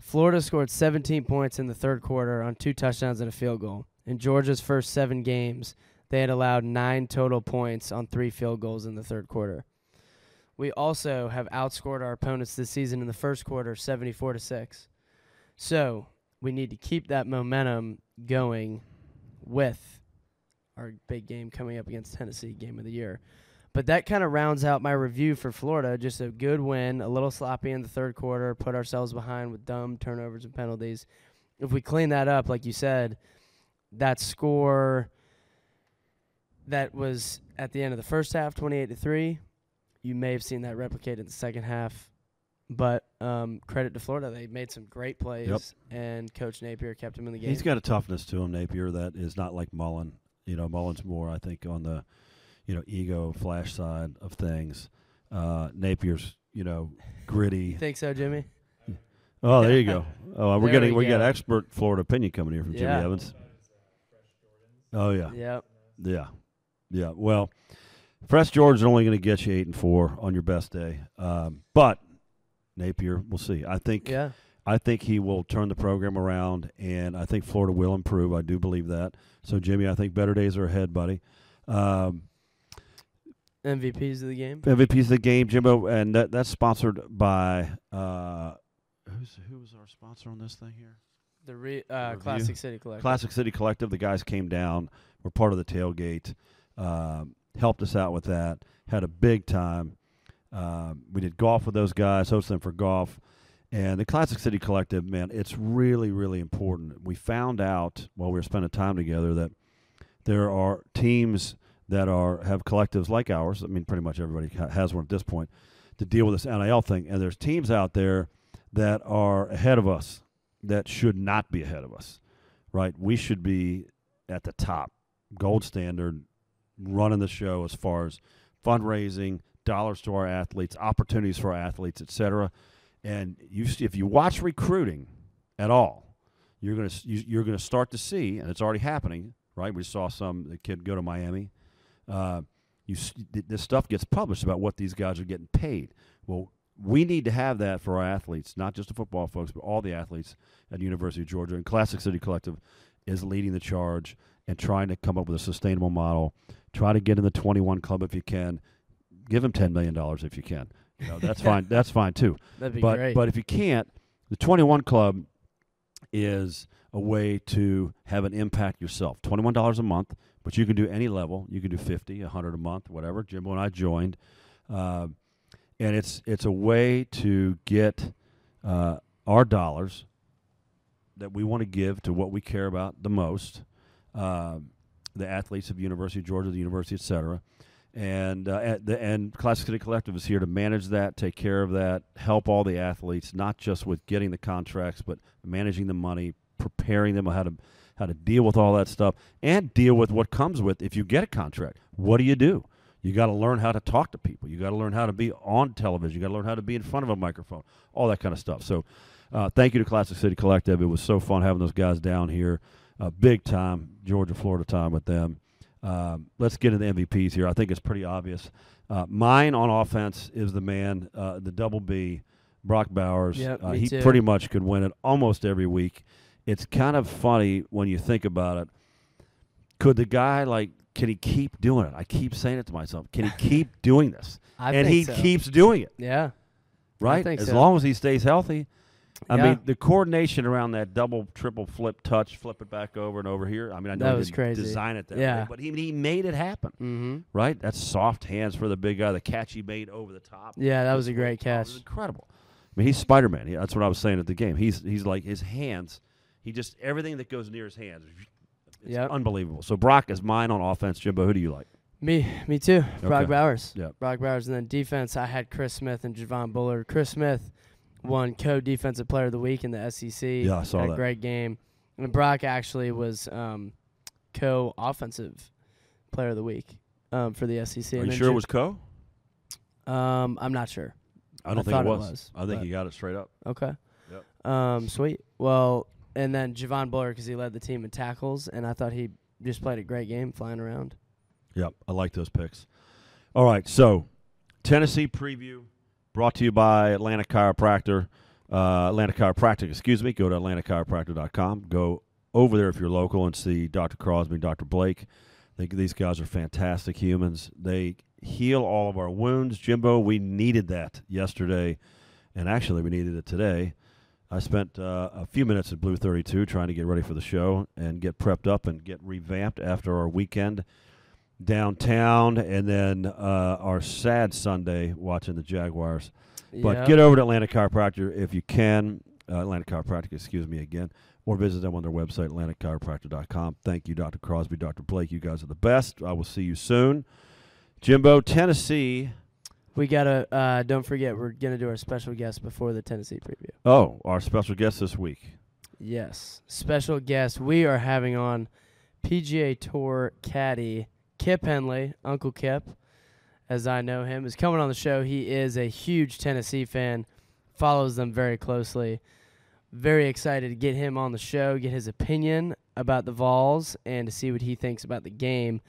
Florida scored seventeen points in the third quarter on two touchdowns and a field goal. In Georgia's first seven games, they had allowed nine total points on three field goals in the third quarter. We also have outscored our opponents this season in the first quarter, seventy-four to six. So we need to keep that momentum going with our big game coming up against Tennessee, game of the year. But that kind of rounds out my review for Florida. Just a good win, a little sloppy in the third quarter, put ourselves behind with dumb turnovers and penalties. If we clean that up, like you said, that score... That was at the end of the first half, twenty-eight to three. You may have seen that replicated in the second half. But um, credit to Florida. They made some great plays, yep. and Coach Napier kept him in the game. He's got a toughness to him, Napier, that is not like Mullen. You know, Mullen's more, I think, on the, you know, ego flash side of things. Uh, Napier's, you know, gritty. You think so, Jimmy? Oh, there you go. Oh, we're getting we, we got expert Florida opinion coming here from yeah. Jimmy Evans. Oh, yeah. Yep. Yeah. Yeah, well, Fresh George is only going to get you eight and four on your best day. Um, but Napier, we'll see. I think, yeah. I think he will turn the program around, and I think Florida will improve. I do believe that. So, Jimmy, I think better days are ahead, buddy. Um, M V Ps of the game. M V Ps of the game, Jimbo, and that that's sponsored by uh, who's who was our sponsor on this thing here? The re, uh, Classic City Collective. Classic City Collective. The guys came down. We're part of the tailgate. Uh, helped us out with that. Had a big time. Uh, we did golf with those guys, hosted them for golf, And the Classic City Collective, man, it's really, really important. We found out while we were spending time together that there are teams that are have collectives like ours. I mean, pretty much everybody has one at this point to deal with this N I L thing. And there's teams out there that are ahead of us that should not be ahead of us, right? We should be at the top, gold standard, running the show as far as fundraising, dollars to our athletes, opportunities for our athletes, et cetera. And you see, if you watch recruiting at all, you're going to you, you're going to start to see, and it's already happening, right? We saw some the kid go to Miami. Uh, you this stuff gets published about what these guys are getting paid. Well, we need to have that for our athletes, not just the football folks, but all the athletes at the University of Georgia. And Classic City Collective is leading the charge and trying to come up with a sustainable model. Try to get in the twenty-one club if you can. Give them ten million dollars if you can. You know, that's fine. That's fine too. That'd be but, great. But if you can't, the twenty-one club is a way to have an impact yourself. twenty-one dollars a month, but you can do any level. You can do fifty, a hundred a month, whatever. Jimbo and I joined, uh, and it's it's a way to get uh, our dollars that we want to give to what we care about the most, uh, the athletes of the University of Georgia, the university, et cetera. And uh, at the, and Classic City Collective is here to manage that, take care of that, help all the athletes, not just with getting the contracts, but managing the money, preparing them on how to how to deal with all that stuff, and deal with what comes with if you get a contract. What do you do? You got to learn how to talk to people. You got to learn how to be on television. You got to learn how to be in front of a microphone. All that kind of stuff. So, uh, thank you to Classic City Collective. It was so fun having those guys down here, uh, big time Georgia Florida time with them. Um, let's get into the M V Ps here. I think it's pretty obvious. Uh, mine on offense is the man, uh, the double B, Brock Bowers. Yep, uh, he too. Pretty much could win it almost every week. It's kind of funny when you think about it. Could the guy, like, can he keep doing it? I keep saying it to myself. Can he keep doing this? I and think he so. keeps doing it. Yeah. Right? I think as so. long as he stays healthy. I yeah. mean, the coordination around that double, triple flip touch, flip it back over and over here. I mean, I know he didn't design it that yeah. way, but he, he made it happen, mm-hmm. right? That's soft hands for the big guy, the catch he made over the top. Yeah, that was a great catch. It was incredible. I mean, he's Spider-Man. He, that's what I was saying at the game. He's he's like his hands. He just, everything that goes near his hands, it's yep. unbelievable. So Brock is mine on offense. Jimbo, who do you like? Me, me too. Okay. Brock Bowers. Yeah, Brock Bowers. And then defense, I had Chris Smith and Javon Bullard. Chris Smith won co-defensive player of the week in the S E C. Yeah, I saw that. A great game. And Brock actually was um, co-offensive player of the week um, for the S E C. Are you sure it was co? Um, I'm not sure. I don't I think it was. it was. I think he got it straight up. Okay. Yep. Um, sweet. Well, and then Javon Bullard, because he led the team in tackles, and I thought he just played a great game flying around. Yep, I like those picks. All right, so Tennessee preview. Brought to you by Atlanta Chiropractor. Uh, Atlanta Chiropractic, excuse me. Go to atlanta chiropractor dot com. Go over there if you're local and see Doctor Crosby and Doctor Blake. I think these guys are fantastic humans. They heal all of our wounds. Jimbo, we needed that yesterday, and actually we needed it today. I spent uh, a few minutes at Blue thirty-two trying to get ready for the show and get prepped up and get revamped after our weekend downtown, and then uh, our sad Sunday watching the Jaguars. But yep. get over to Atlanta Chiropractor if you can. Uh, Atlanta Chiropractic, excuse me again, or visit them on their website, atlanta chiropractor dot com. Thank you, Doctor Crosby, Doctor Blake. You guys are the best. I will see you soon. Jimbo, Tennessee. We got to, uh, don't forget, we're going to do our special guest before the Tennessee preview. Oh, our special guest this week. Yes, special guest. We are having on P G A Tour caddy Kip Henley, Uncle Kip, as I know him, is coming on the show. He is a huge Tennessee fan, follows them very closely. Very excited to get him on the show, get his opinion about the Vols, and to see what he thinks about the game.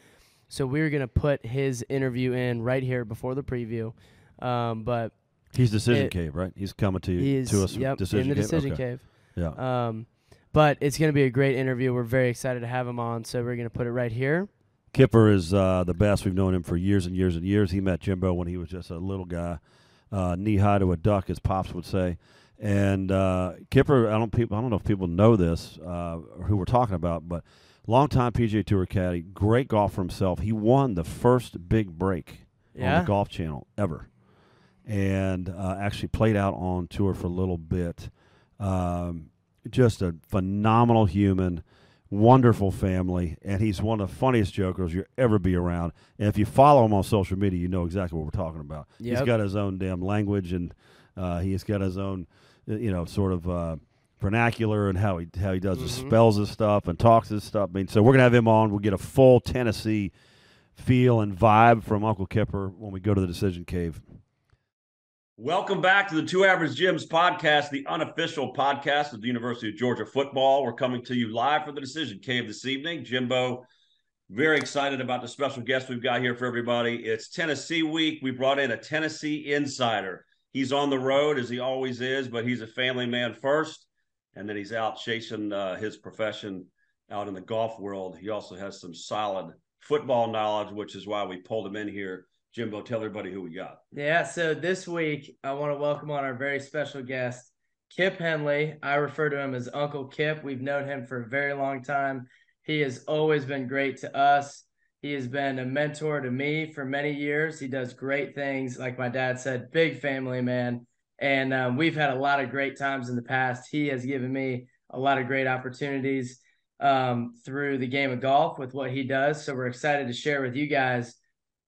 So we're going to put his interview in right here before the preview. Um, but He's Decision it, Cave, right? He's coming to, he is, to us yep, decision in the cave? Decision okay. Cave. Yeah. Um, but it's going to be a great interview. We're very excited to have him on, so we're going to put it right here. Kipper is uh, the best. We've known him for years and years and years. He met Jimbo when he was just a little guy, uh, knee-high to a duck, as Pops would say. And uh, Kipper, I don't people, I don't know if people know this, uh, who we're talking about, but longtime P G A Tour caddy, great golfer himself. He won the first Big Break yeah. on the Golf Channel ever. and uh, actually played out on tour for a little bit. Um, just a phenomenal human, wonderful family, and he's one of the funniest jokers you'll ever be around. And if you follow him on social media, you know exactly what we're talking about. Yep. He's got his own damn language, and uh, he's got his own, you know, sort of uh, vernacular and how he how he does mm-hmm. his spells his stuff and talks his stuff. I mean, so we're gonna have him on. We'll get a full Tennessee feel and vibe from Uncle Kipper when we go to the Decision Cave. Welcome back to the Two Average Jims podcast, the unofficial podcast of the University of Georgia football. We're coming to you live from the Decision Cave this evening. Jimbo, very excited about the special guest we've got here for everybody. It's Tennessee week. We brought in a Tennessee insider. He's on the road, as he always is, but he's a family man first, and then he's out chasing uh, his profession out in the golf world. He also has some solid football knowledge, which is why we pulled him in here. Jimbo, tell everybody who we got. Yeah, so this week I want to welcome on our very special guest, Kip Henley. I refer to him as Uncle Kip. We've known him for a very long time. He has always been great to us. He has been a mentor to me for many years. He does great things. Like my dad said, big family man. And um, we've had a lot of great times in the past. He has given me a lot of great opportunities um, through the game of golf with what he does. So we're excited to share with you guys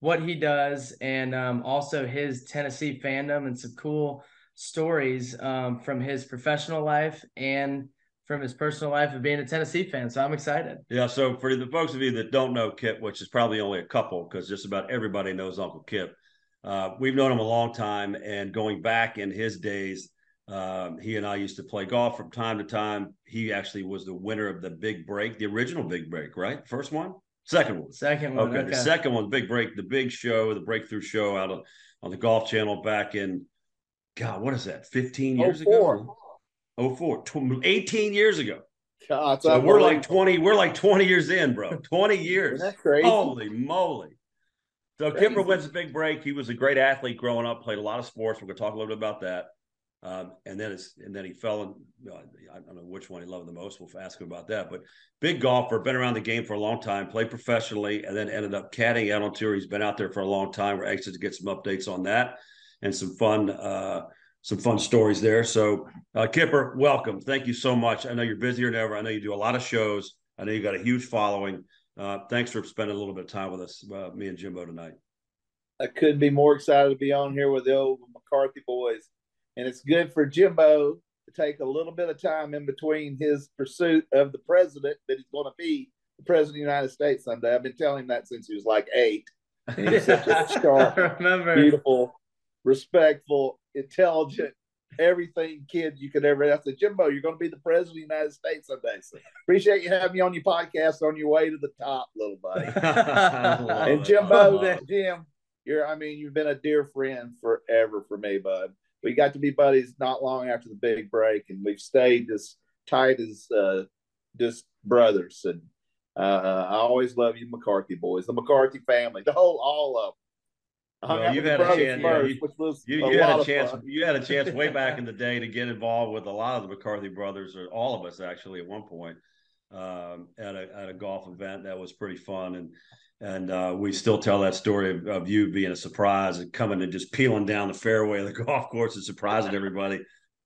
what he does, and um, also his Tennessee fandom and some cool stories um, from his professional life and from his personal life of being a Tennessee fan. So I'm excited. Yeah, so for the folks of you that don't know Kip, which is probably only a couple because just about everybody knows Uncle Kip, uh, we've known him a long time. And going back in his days, um, he and I used to play golf from time to time. He actually was the winner of the Big Break, the original Big Break, right? First one? Second one. Second one. Okay. okay. The second one, Big Break, the big show, the breakthrough show out of, on the Golf Channel back in, God, what is that, fifteen years oh four ago? oh four eighteen years ago God, so we're like twenty We're like twenty years in, bro. twenty years That's crazy. Holy moly. So crazy. Kipper wins the Big Break. He was a great athlete growing up, played a lot of sports. We're going to talk a little bit about that. Um, and then it's and then he fell in, I don't know which one he loved the most. We'll ask him about that. But big golfer, been around the game for a long time, played professionally, and then ended up caddying out on tour. He's been out there for a long time. We're anxious to get some updates on that and some fun, uh, some fun stories there. So uh, Kipper, welcome. Thank you so much. I know you're busier than ever. I know you do a lot of shows. I know you got a huge following. Uh, thanks for spending a little bit of time with us, uh, me and Jimbo tonight. I couldn't be more excited to be on here with the old McCarthy boys. And it's good for Jimbo to take a little bit of time in between his pursuit of the president that he's going to be the president of the United States someday. I've been telling him that since he was like eight. And he's such a sharp, beautiful, respectful, intelligent, everything kid you could ever ask. I said, Jimbo, you're going to be the president of the United States someday. So appreciate you having me on your podcast on your way to the top, little buddy. And Jimbo, that Jim, you're, I mean, you've been a dear friend forever for me, bud. We got to be buddies not long after the Big Break, and we've stayed as tight as uh, just brothers. And uh, I always love you, McCarthy boys, the McCarthy family, the whole, all of them. Well, you had a chance. First, yeah, you, you, a you had a chance. Fun. You had a chance way back in the day to get involved with a lot of the McCarthy brothers, or all of us actually, at one point um, at a at a golf event that was pretty fun. And. And uh, we still tell that story of, of you being a surprise and coming and just peeling down the fairway of the golf course and surprising everybody.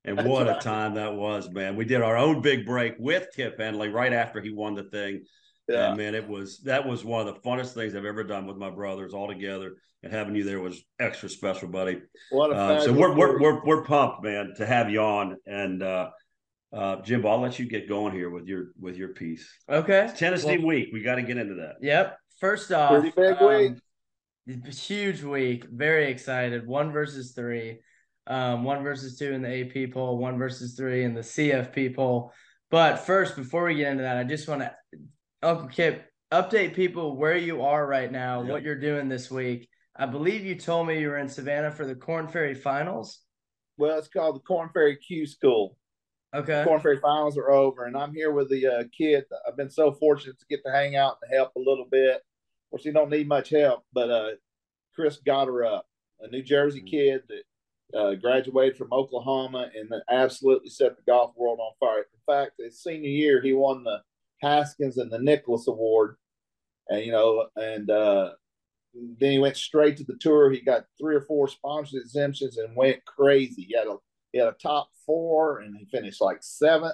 And That's what right. a time that was, man. We did our own Big Break with Kip Henley right after he won the thing. Yeah. And, man, it was that was one of the funnest things I've ever done with my brothers all together. And having you there was extra special, buddy. What a uh, so we're, we're we're we're pumped, man, to have you on. And uh, Uh, Jimbo, I'll let you get going here with your with your piece. Okay. It's Tennessee well, week. We got to get into that. Yep. First off, pretty big um, week. Huge week. Very excited. One versus three. Um, one versus two in the A P poll. One versus three in the C F P poll. But first, before we get into that, I just want to, Uncle Kip, update people where you are right now, yep. what you're doing this week. I believe you told me you were in Savannah for the Corn Ferry Finals. Well, it's called the Corn Ferry Q School. Okay. Corn Ferry Finals are over, and I'm here with the uh, kid. I've been so fortunate to get to hang out and help a little bit. Of course, he don't need much help, but uh, Chris got her up, a New Jersey mm-hmm. kid that uh, graduated from Oklahoma and that absolutely set the golf world on fire. In fact, his senior year, he won the Haskins and the Nicholas Award, and you know, and uh, Then he went straight to the tour. He got three or four sponsor exemptions and went crazy. He had a he had a top four, and he finished like seventh.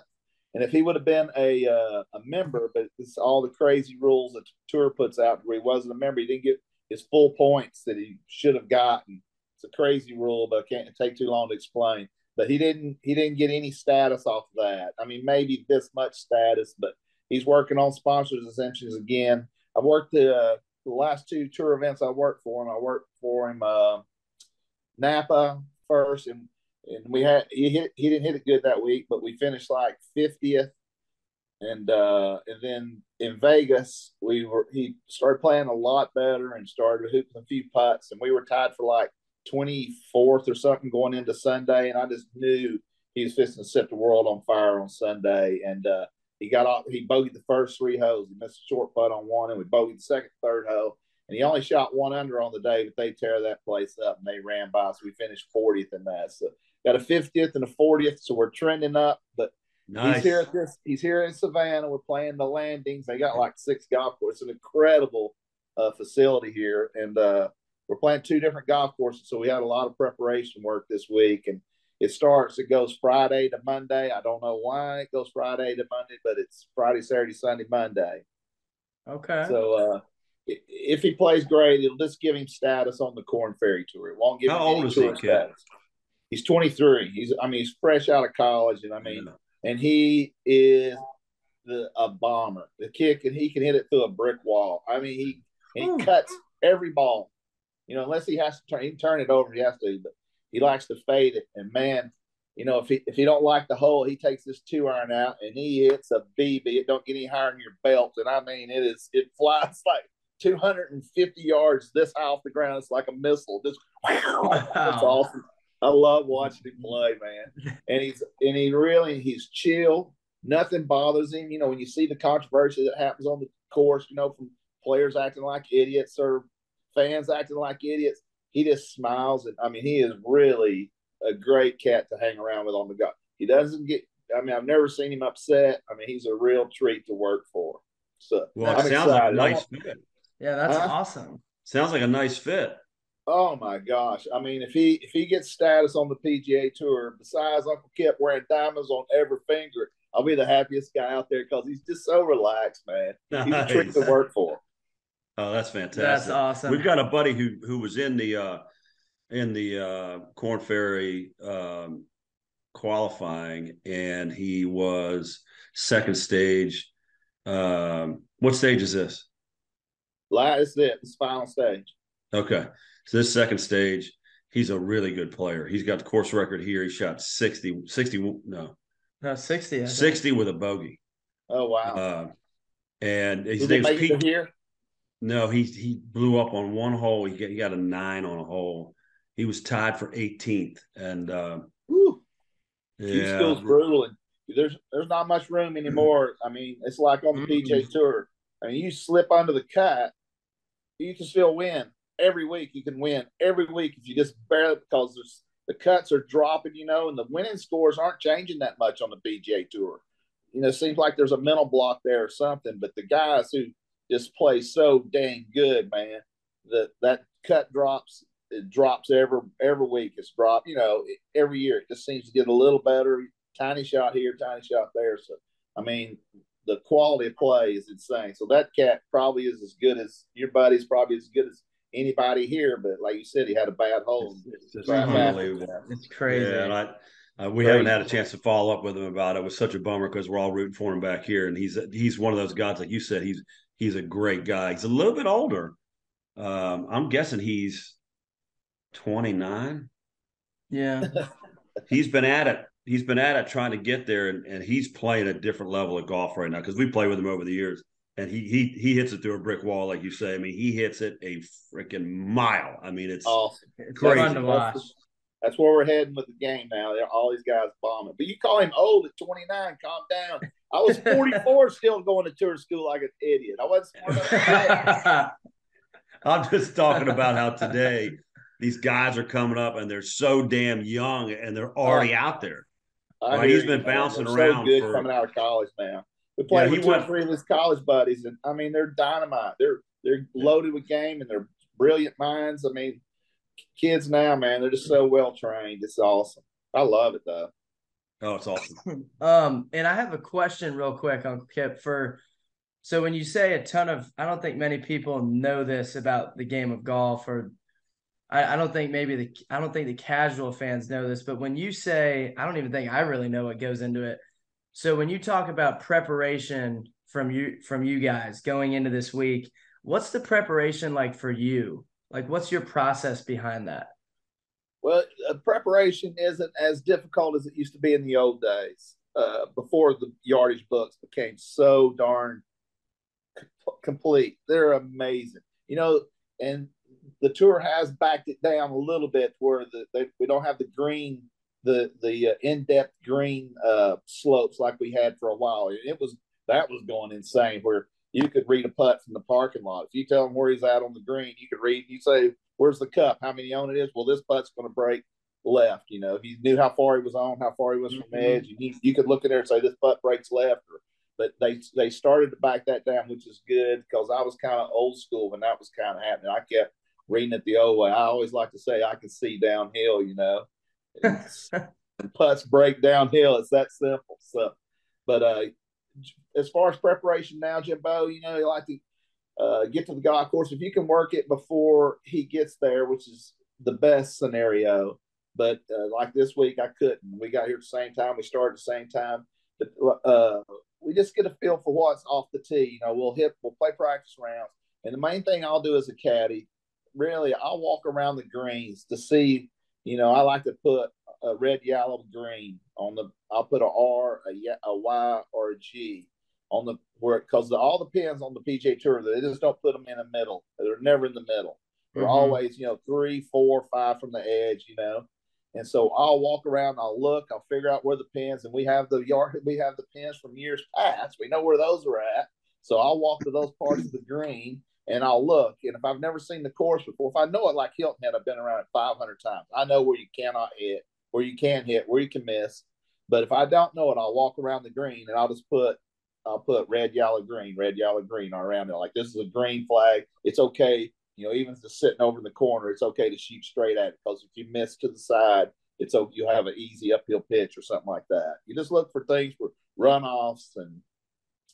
And if he would have been a uh, a member, but it's all the crazy rules that the tour puts out where he wasn't a member, he didn't get his full points that he should have gotten. It's a crazy rule, but I can't take too long to explain. But he didn't he didn't get any status off of that. I mean, maybe this much status, but he's working on sponsors exemptions again. I've worked the uh, the last two tour events I worked for him. I worked for him uh, Napa first, and and we had he hit he didn't hit it good that week, but we finished like fiftieth, and uh, and then in Vegas we were he started playing a lot better and started hooping a few putts, and we were tied for like twenty-fourth or something going into Sunday, and I just knew he was fixing to set the world on fire on Sunday, and uh, he got off. He bogeyed the first three holes. He missed a short putt on one, and we bogeyed the second, third hole. And he only shot one under on the day, but they tear that place up, and they ran by. So we finished fortieth in that. So got a fiftieth and a fortieth. So we're trending up. But nice. He's here at this. He's here in Savannah. We're playing the Landings. They got like six golf courses. It's an incredible uh, facility here, and uh, we're playing two different golf courses. So we had a lot of preparation work this week, and it starts, it goes Friday to Monday. I don't know why it goes Friday to Monday, but it's Friday, Saturday, Sunday, Monday. Okay. So uh, if he plays great, it'll just give him status on the Corn Ferry Tour. It won't give How him old is he, kid? He's twenty-three. He's, I mean, he's fresh out of college, and I mean, yeah. and he is the, a bomber. The kick, and he can hit it through a brick wall. I mean, he he oh. cuts every ball. You know, unless he has to turn, he can turn it over. He has to, but he likes to fade it, and man, you know, if he if he don't like the hole, he takes this two iron out and he hits a B B. It don't get any higher than your belt, and I mean, it is it flies like two hundred fifty yards this high off the ground. It's like a missile. Just wow, that's awesome. I love watching him play, man. And he's and he really he's chill. Nothing bothers him. You know, when you see the controversy that happens on the course, you know, from players acting like idiots or fans acting like idiots. He just smiles, and I mean, he is really a great cat to hang around with on the golf. He doesn't get. I mean, I've never seen him upset. I mean, he's a real treat to work for. So, well, it I'm sounds excited. like a nice fit. Yeah, that's huh? awesome. Sounds like a nice fit. Oh my gosh! I mean, if he if he gets status on the P G A Tour, besides Uncle Kip wearing diamonds on every finger, I'll be the happiest guy out there because he's just so relaxed, man. Nice. He's a treat to work for. Oh, that's fantastic! That's awesome. We've got a buddy who who was in the uh, in the uh, Corn Ferry um, qualifying, and he was second stage. Um, what stage is this? Last it. It's final stage. Okay, so this second stage. He's a really good player. He's got the course record here. He shot sixty, sixty no, no sixty, sixty with a bogey. Oh wow! Uh, and his name's Pete here. No, he he blew up on one hole. He got, he got a nine on a hole. He was tied for eighteenth, and uh, Woo. yeah, school's brutal. And there's there's not much room anymore. I mean, it's like on the P G A Tour. I mean, you slip under the cut, you can still win every week. You can win every week if you just barely because there's, the cuts are dropping, you know, and the winning scores aren't changing that much on the P G A Tour. You know, it seems like there's a mental block there or something. But the guys who just plays so dang good, man. That that cut drops, it drops every every week. It's dropped, you know, every year. It just seems to get a little better. Tiny shot here, tiny shot there. So, I mean, the quality of play is insane. So that cat probably is as good as your buddy's probably as good as anybody here. But like you said, he had a bad hole. It's, it's unbelievable. It's crazy. Yeah, and I, uh, we crazy. haven't had a chance to follow up with him about it. It was such a bummer because we're all rooting for him back here, and he's he's one of those guys like you said. He's He's a great guy. He's a little bit older. Um, I'm guessing he's twenty-nine. Yeah. He's been at it. He's been at it trying to get there, and, and he's playing a different level of golf right now because we play with him over the years, and he he he hits it through a brick wall, like you say. I mean, he hits it a freaking mile. I mean, it's oh, crazy. Fun to watch. That's where we're heading with the game now. They're all these guys bombing. But you call him old at twenty-nine. Calm down. I was forty-four still going to tour school like an idiot. I wasn't. I'm just talking about how today these guys are coming up and they're so damn young and they're already uh, out there. Right? He's been bouncing they're around. So good for, coming out of college now. We played yeah, with two went, or three of his college buddies, and I mean, they're dynamite. They're they're loaded with game, and they're brilliant minds. I mean, kids now, man, they're just so well trained. It's awesome. I love it though. Oh, it's awesome. um, and I have a question real quick, Uncle Kip. For so when you say a ton of, I don't think many people know this about the game of golf, or I, I don't think maybe the I don't think the casual fans know this, but when you say, I don't even think I really know what goes into it. So when you talk about preparation from you from you guys going into this week, what's the preparation like for you? Like, what's your process behind that? Well, uh, preparation isn't as difficult as it used to be in the old days, uh, before the yardage books became so darn comp- complete. They're amazing. You know, and the tour has backed it down a little bit where the, they, we don't have the green, the the uh, in-depth green uh, slopes like we had for a while. It was That was going insane where you could read a putt from the parking lot. If you tell him where he's at on the green, you could read, you say, where's the cup? How many on it is? Well, this putt's going to break left. You know, if you knew how far he was on, how far he was from the edge, you, you could look in there and say, this putt breaks left. Or, but they they started to back that down, which is good, because I was kind of old school when that was kind of happening. I kept reading it the old way. I always like to say I can see downhill, you know. Putts break downhill. It's that simple. So, but, uh, as far as preparation now, Jimbo, you know, you like to uh, get to the golf course. If you can work it before he gets there, which is the best scenario. But uh, like this week, I couldn't. We got here at the same time. We started at the same time. But, uh, we just get a feel for what's off the tee. You know, we'll hit, we'll play practice rounds. And the main thing I'll do as a caddy, really, I'll walk around the greens to see, you know, I like to put a red, yellow, green on the, I'll put an R, a, a Y, or a G on the, where, because all the pins on the P G A Tour, they just don't put them in the middle. They're never in the middle. They're mm-hmm. always, you know, three, four, five from the edge, you know. And so I'll walk around, I'll look, I'll figure out where the pins, and we have the yard, we have the pins from years past. We know where those are at. So I'll walk to those parts of the green, and I'll look. And if I've never seen the course before, if I know it like Hilton had, I've been around it five hundred times. I know where you cannot hit, where you can hit, where you can miss. But if I don't know it, I'll walk around the green and I'll just put, I'll put red, yellow, green, red, yellow, green around it. Like, this is a green flag. It's okay. You know, even if it's sitting over in the corner, it's okay to shoot straight at it, because if you miss to the side, it's okay. You'll have an easy uphill pitch or something like that. You just look for things for runoffs and,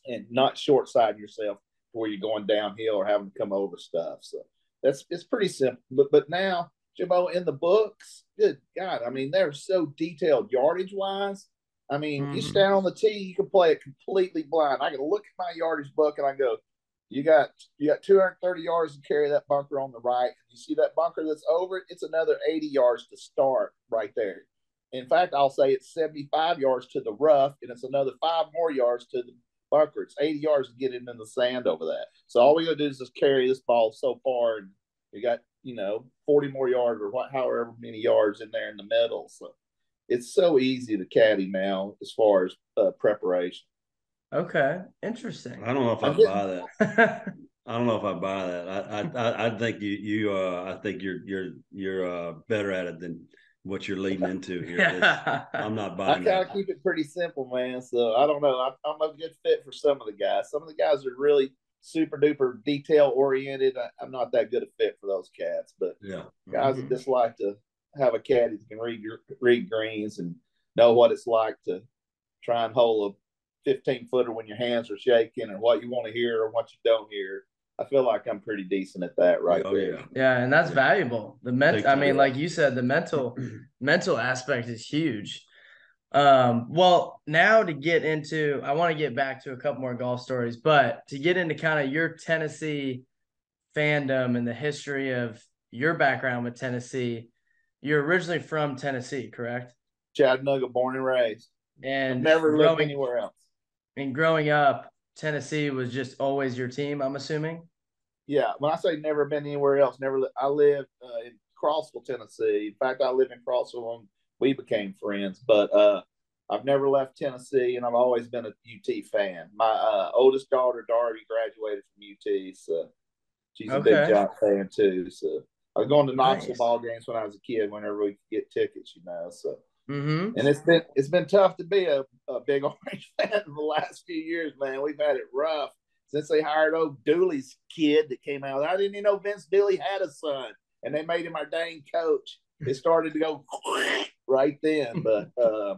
and not short siding yourself where you're going downhill or having to come over stuff. So that's, it's pretty simple. But, but now, Jimbo, in the books, good God, I mean, they're so detailed yardage-wise. I mean, mm-hmm. you stand on the tee, you can play it completely blind. I can look at my yardage book and I go, you got you got two hundred thirty yards to carry that bunker on the right. You see that bunker that's over it? It's another eighty yards to start right there. In fact, I'll say it's seventy-five yards to the rough, and it's another five more yards to the bunker. It's eighty yards to get it in the sand over that. So all we got to do is just carry this ball so far, and you got, you know, forty more yards or what, however many yards in there in the middle. So it's so easy to caddy now as far as uh, preparation. Okay. Interesting. I don't know if I buy that. I don't know if I buy that. I, I, I think you, you, uh, I think you're, you're, you're uh, better at it than what you're leading into here. Yeah. I'm not buying that. I kind of keep it pretty simple, man. So I don't know. I, I'm a good fit for some of the guys. Some of the guys are really super duper detail oriented. I, I'm not that good a fit for those cats, but yeah, guys mm-hmm. that just like to have a caddy that can read read greens and know what it's like to try and hole a fifteen footer when your hands are shaking and what you want to hear or what you don't hear. I feel like I'm pretty decent at that, right? Oh, there. Yeah. yeah, and that's yeah. valuable. The mental, I mean, like you said, the mental mental aspect is huge. Um, well, now to get into, I want to get back to a couple more golf stories, but to get into kind of your Tennessee fandom and the history of your background with Tennessee, you're originally from Tennessee, correct? Chattanooga, born and raised. And I've never lived anywhere else. And growing up, Tennessee was just always your team, I'm assuming? Yeah. When I say never been anywhere else, never. Li- I lived uh, in Crossville, Tennessee. In fact, I live in Crossville and we became friends. But uh, I've never left Tennessee, and I've always been a U T fan. My uh, oldest daughter, Darby, graduated from U T, so she's a okay. big Giant fan too. So I was going to Knoxville nice. ball games when I was a kid, whenever we could get tickets, you know. So mm-hmm. and it's been it's been tough to be a, a big Orange fan in the last few years, man. We've had it rough. since they hired old Dooley's kid that came out. I didn't even know Vince Dooley had a son, and they made him our dang coach. It started to go right then. But uh,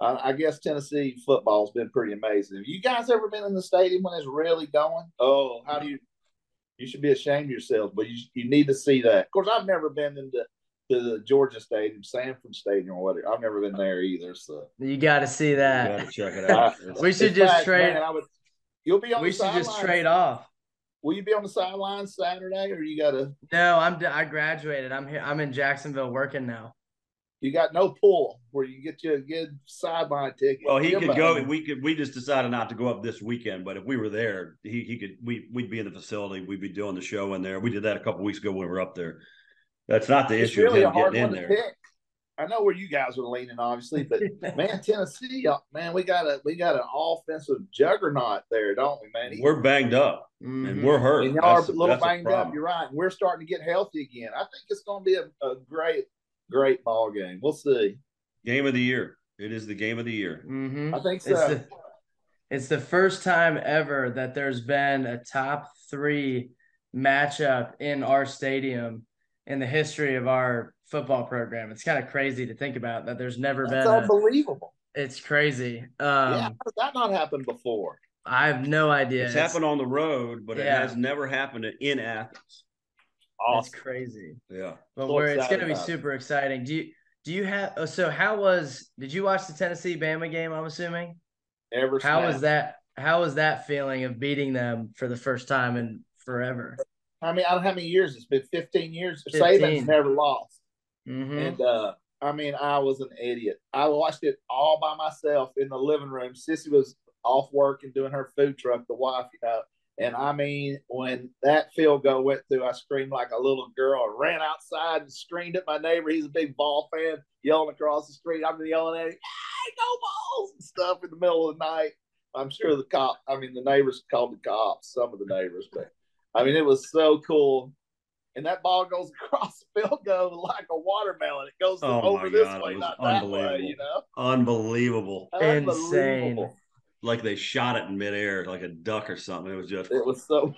I, I guess Tennessee football's been pretty amazing. Have you guys ever been in the stadium when it's really going? Oh, how do you – you should be ashamed of yourself, but you you need to see that. Of course, I've never been into – to the Georgia Stadium, Sanford Stadium, or whatever. I've never been there either, so you got to see that. You got to check it out. we should In just fact, trade. Man, I would, you'll be on. We the should sideline. Just trade off. Will you be on the sidelines Saturday, or you got to? No, I'm. I graduated. I'm here. I'm in Jacksonville working now. You got no pool where you get you a good sideline ticket. Well, he Give could go. Him. We could. We just decided not to go up this weekend. But if we were there, he he could. We we'd be in the facility. We'd be doing the show in there. We did that a couple weeks ago when we were up there. That's not the it's issue really of him getting in there. Pick. I know where you guys are leaning, obviously, but man, Tennessee, man, we got a we got an offensive juggernaut there, don't we, man? We're banged up mm-hmm. and we're hurt. And y'all that's, are a little banged a up. You're right. And we're starting to get healthy again. I think it's going to be a, a great, great ball game. We'll see. Game of the year. It is the game of the year. Mm-hmm. I think so. It's the, it's the first time ever that there's been a top three matchup in our stadium in the history of our football program. It's kind of crazy to think about that. There's never That's been. That's unbelievable. A, it's crazy. Um, yeah, how has that not happened before? I have no idea. It's, it's happened on the road, but yeah. it has never happened in Athens. Awesome. That's crazy. Yeah. But so where it's going to be super exciting. Do you do you have? So how was? Did you watch the Tennessee Bama game? I'm assuming. Ever. How was that? How was that feeling of beating them for the first time in forever? I mean, I don't know how many years it's been, fifteen years. fifteen. Saban's never lost. Mm-hmm. And, uh, I mean, I was an idiot. I watched it all by myself in the living room. Sissy was off work and doing her food truck, the wife, you know. And, I mean, when that field goal went through, I screamed like a little girl. I ran outside and screamed at my neighbor. He's a big ball fan, yelling across the street. I'm yelling at him, hey, go balls and stuff in the middle of the night. I'm sure the cop, I mean, the neighbors called the cops, some of the neighbors, but. I mean, it was so cool. And that ball goes across the field goal like a watermelon. It goes oh over this God, way, not that way, you know? Unbelievable. Unbelievable. Insane. Like they shot it in midair like a duck or something. It was just – It was so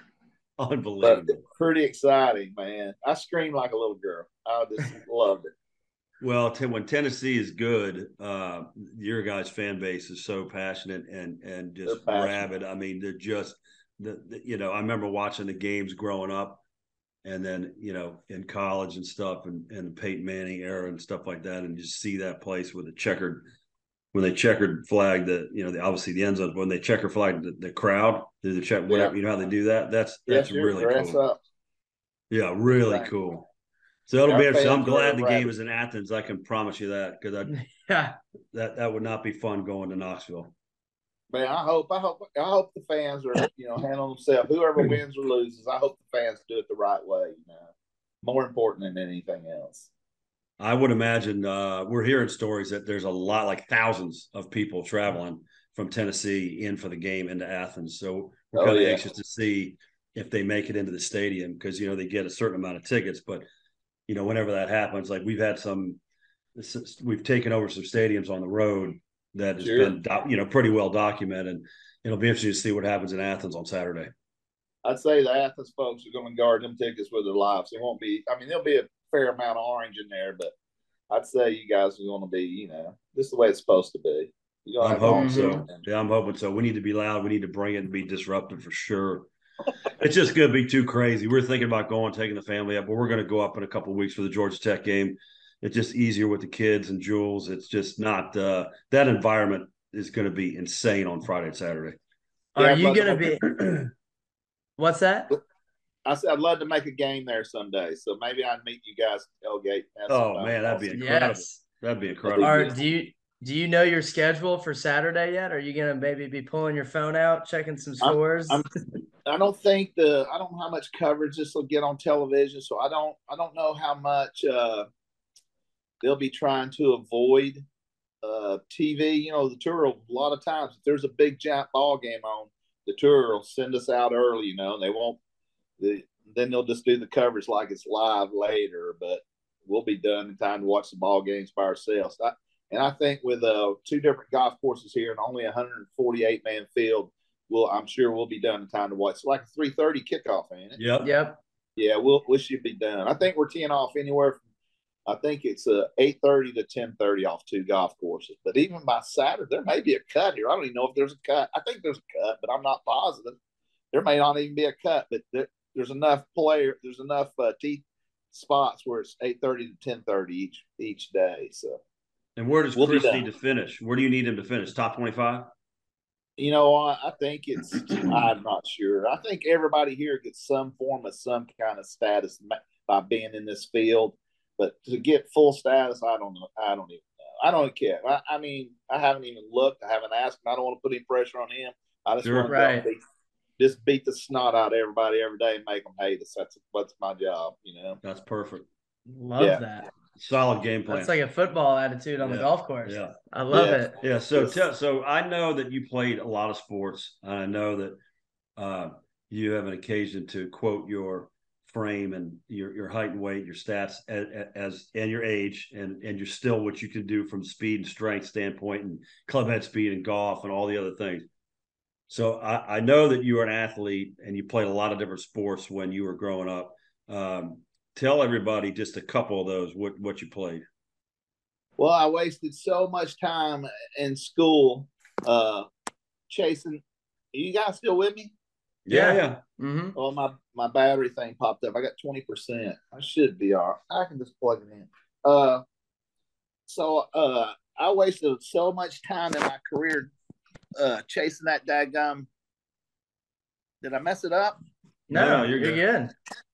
– Unbelievable. But pretty exciting, man. I screamed like a little girl. I just loved it. Well, when Tennessee is good, uh, your guys' fan base is so passionate and, and just rabid. I mean, they're just – The, the, you know, I remember watching the games growing up and then, you know, in college and stuff and, and the Peyton Manning era and stuff like that. And just see that place with the checkered, when they checkered flag, the, you know, the, obviously the end zone, when they checker flag the, the crowd, do the check, whatever, yeah. you know how they do that? That's, that's yes, really cool. Up. Yeah, really exactly. cool. So it'll Our be interesting. I'm glad the right. game is in Athens. I can promise you that because I, yeah. that, that would not be fun going to Knoxville. Man, I hope, I hope, I hope the fans are, you know, handling themselves. Whoever wins or loses, I hope the fans do it the right way. You know, more important than anything else. I would imagine uh, we're hearing stories that there's a lot, like thousands of people traveling from Tennessee in for the game into Athens. So we're kind of oh, yeah. anxious to see if they make it into the stadium because you know they get a certain amount of tickets. But you know, whenever that happens, like we've had some, we've taken over some stadiums on the road. That has sure. been, you know, pretty well documented. It'll be interesting to see what happens in Athens on Saturday. I'd say the Athens folks are going to guard them tickets with their lives. It won't be, I mean, there'll be a fair amount of orange in there, but I'd say you guys are going to be, you know, this is the way it's supposed to be. You're going to I'm hoping so. Yeah, I'm hoping so. We need to be loud. We need to bring it and be disruptive for sure. It's just going to be too crazy. We're thinking about going, taking the family up, but we're going to go up in a couple of weeks for the Georgia Tech game. It's just easier with the kids and Jules. It's just not uh, – that environment is going to be insane on Friday and Saturday. Are yeah, you going to be – what's that? I said I'd love to make a game there someday, so maybe I'd meet you guys at tailgate. Oh, man, that'd be incredible. Yes. That'd be incredible. Are, do you do you know your schedule for Saturday yet? Are you going to maybe be pulling your phone out, checking some scores? I'm, I'm, I don't think the – I don't know how much coverage this will get on television, so I don't, I don't know how much uh, – they'll be trying to avoid uh, T V. You know, the tour, a lot of times, if there's a big, giant ball game on, the tour will send us out early, you know, and they won't, the, then they'll just do the coverage like it's live later, but we'll be done in time to watch the ball games by ourselves. I, and I think with uh, two different golf courses here and only a one forty-eight man field, we'll, I'm sure we'll be done in time to watch. It's like a three thirty kickoff, ain't it? Yep. Yep. Yeah, we'll, we should be done. I think we're ten off anywhere from, I think it's uh, eight thirty to ten thirty off two golf courses. But even by Saturday, there may be a cut here. I don't even know if there's a cut. I think there's a cut, but I'm not positive. There may not even be a cut, but there, there's enough player. There's enough uh, tee spots where it's eight thirty to ten thirty each each day. So, and where does we'll Chris need to finish? Where do you need him to finish? Top twenty-five? You know, I, I think it's – I'm not sure. I think everybody here gets some form of some kind of status by being in this field. But to get full status, I don't know. I don't even know. I don't care. I, I mean, I haven't even looked. I haven't asked. I don't want to put any pressure on him. I just You're want right. to just beat the snot out of everybody every day and make them hate us. That's, that's my job, you know. That's perfect. Love yeah. that. Solid game plan. That's like a football attitude on yeah. the golf course. Yeah. I love yeah. it. Yeah, so tell, so I know that you played a lot of sports. I know that uh, you have an occasion to quote your frame and your your height and weight, your stats as, as and your age, and and you're still what you can do from speed and strength standpoint and club head speed and golf and all the other things. So I, I know that you are an athlete and you played a lot of different sports when you were growing up. Um, tell everybody just a couple of those, what, what you played. Well, I wasted so much time in school uh, chasing. Are you guys still with me? Yeah, yeah. Mm-hmm. Well, my, my battery thing popped up. I got twenty percent. I should be all right. I can just plug it in. Uh, so uh, I wasted so much time in my career uh, chasing that daggum. Did I mess it up? No, no you're good. You're good.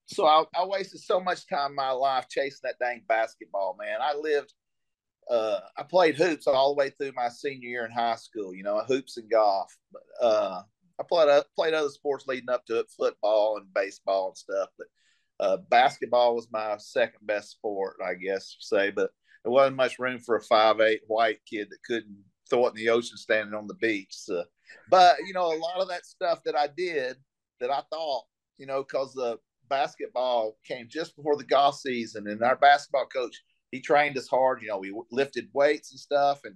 So I, I wasted so much time in my life chasing that dang basketball, man. I lived uh, – I played hoops all the way through my senior year in high school, you know, hoops and golf. But, uh, I played uh, played other sports leading up to it, football and baseball and stuff. But uh, basketball was my second best sport, I guess you say. But there wasn't much room for a five eight white kid that couldn't throw it in the ocean standing on the beach. So. But, you know, a lot of that stuff that I did that I thought, you know, because the – basketball came just before the golf season, and our basketball coach, he trained us hard, you know, we lifted weights and stuff, and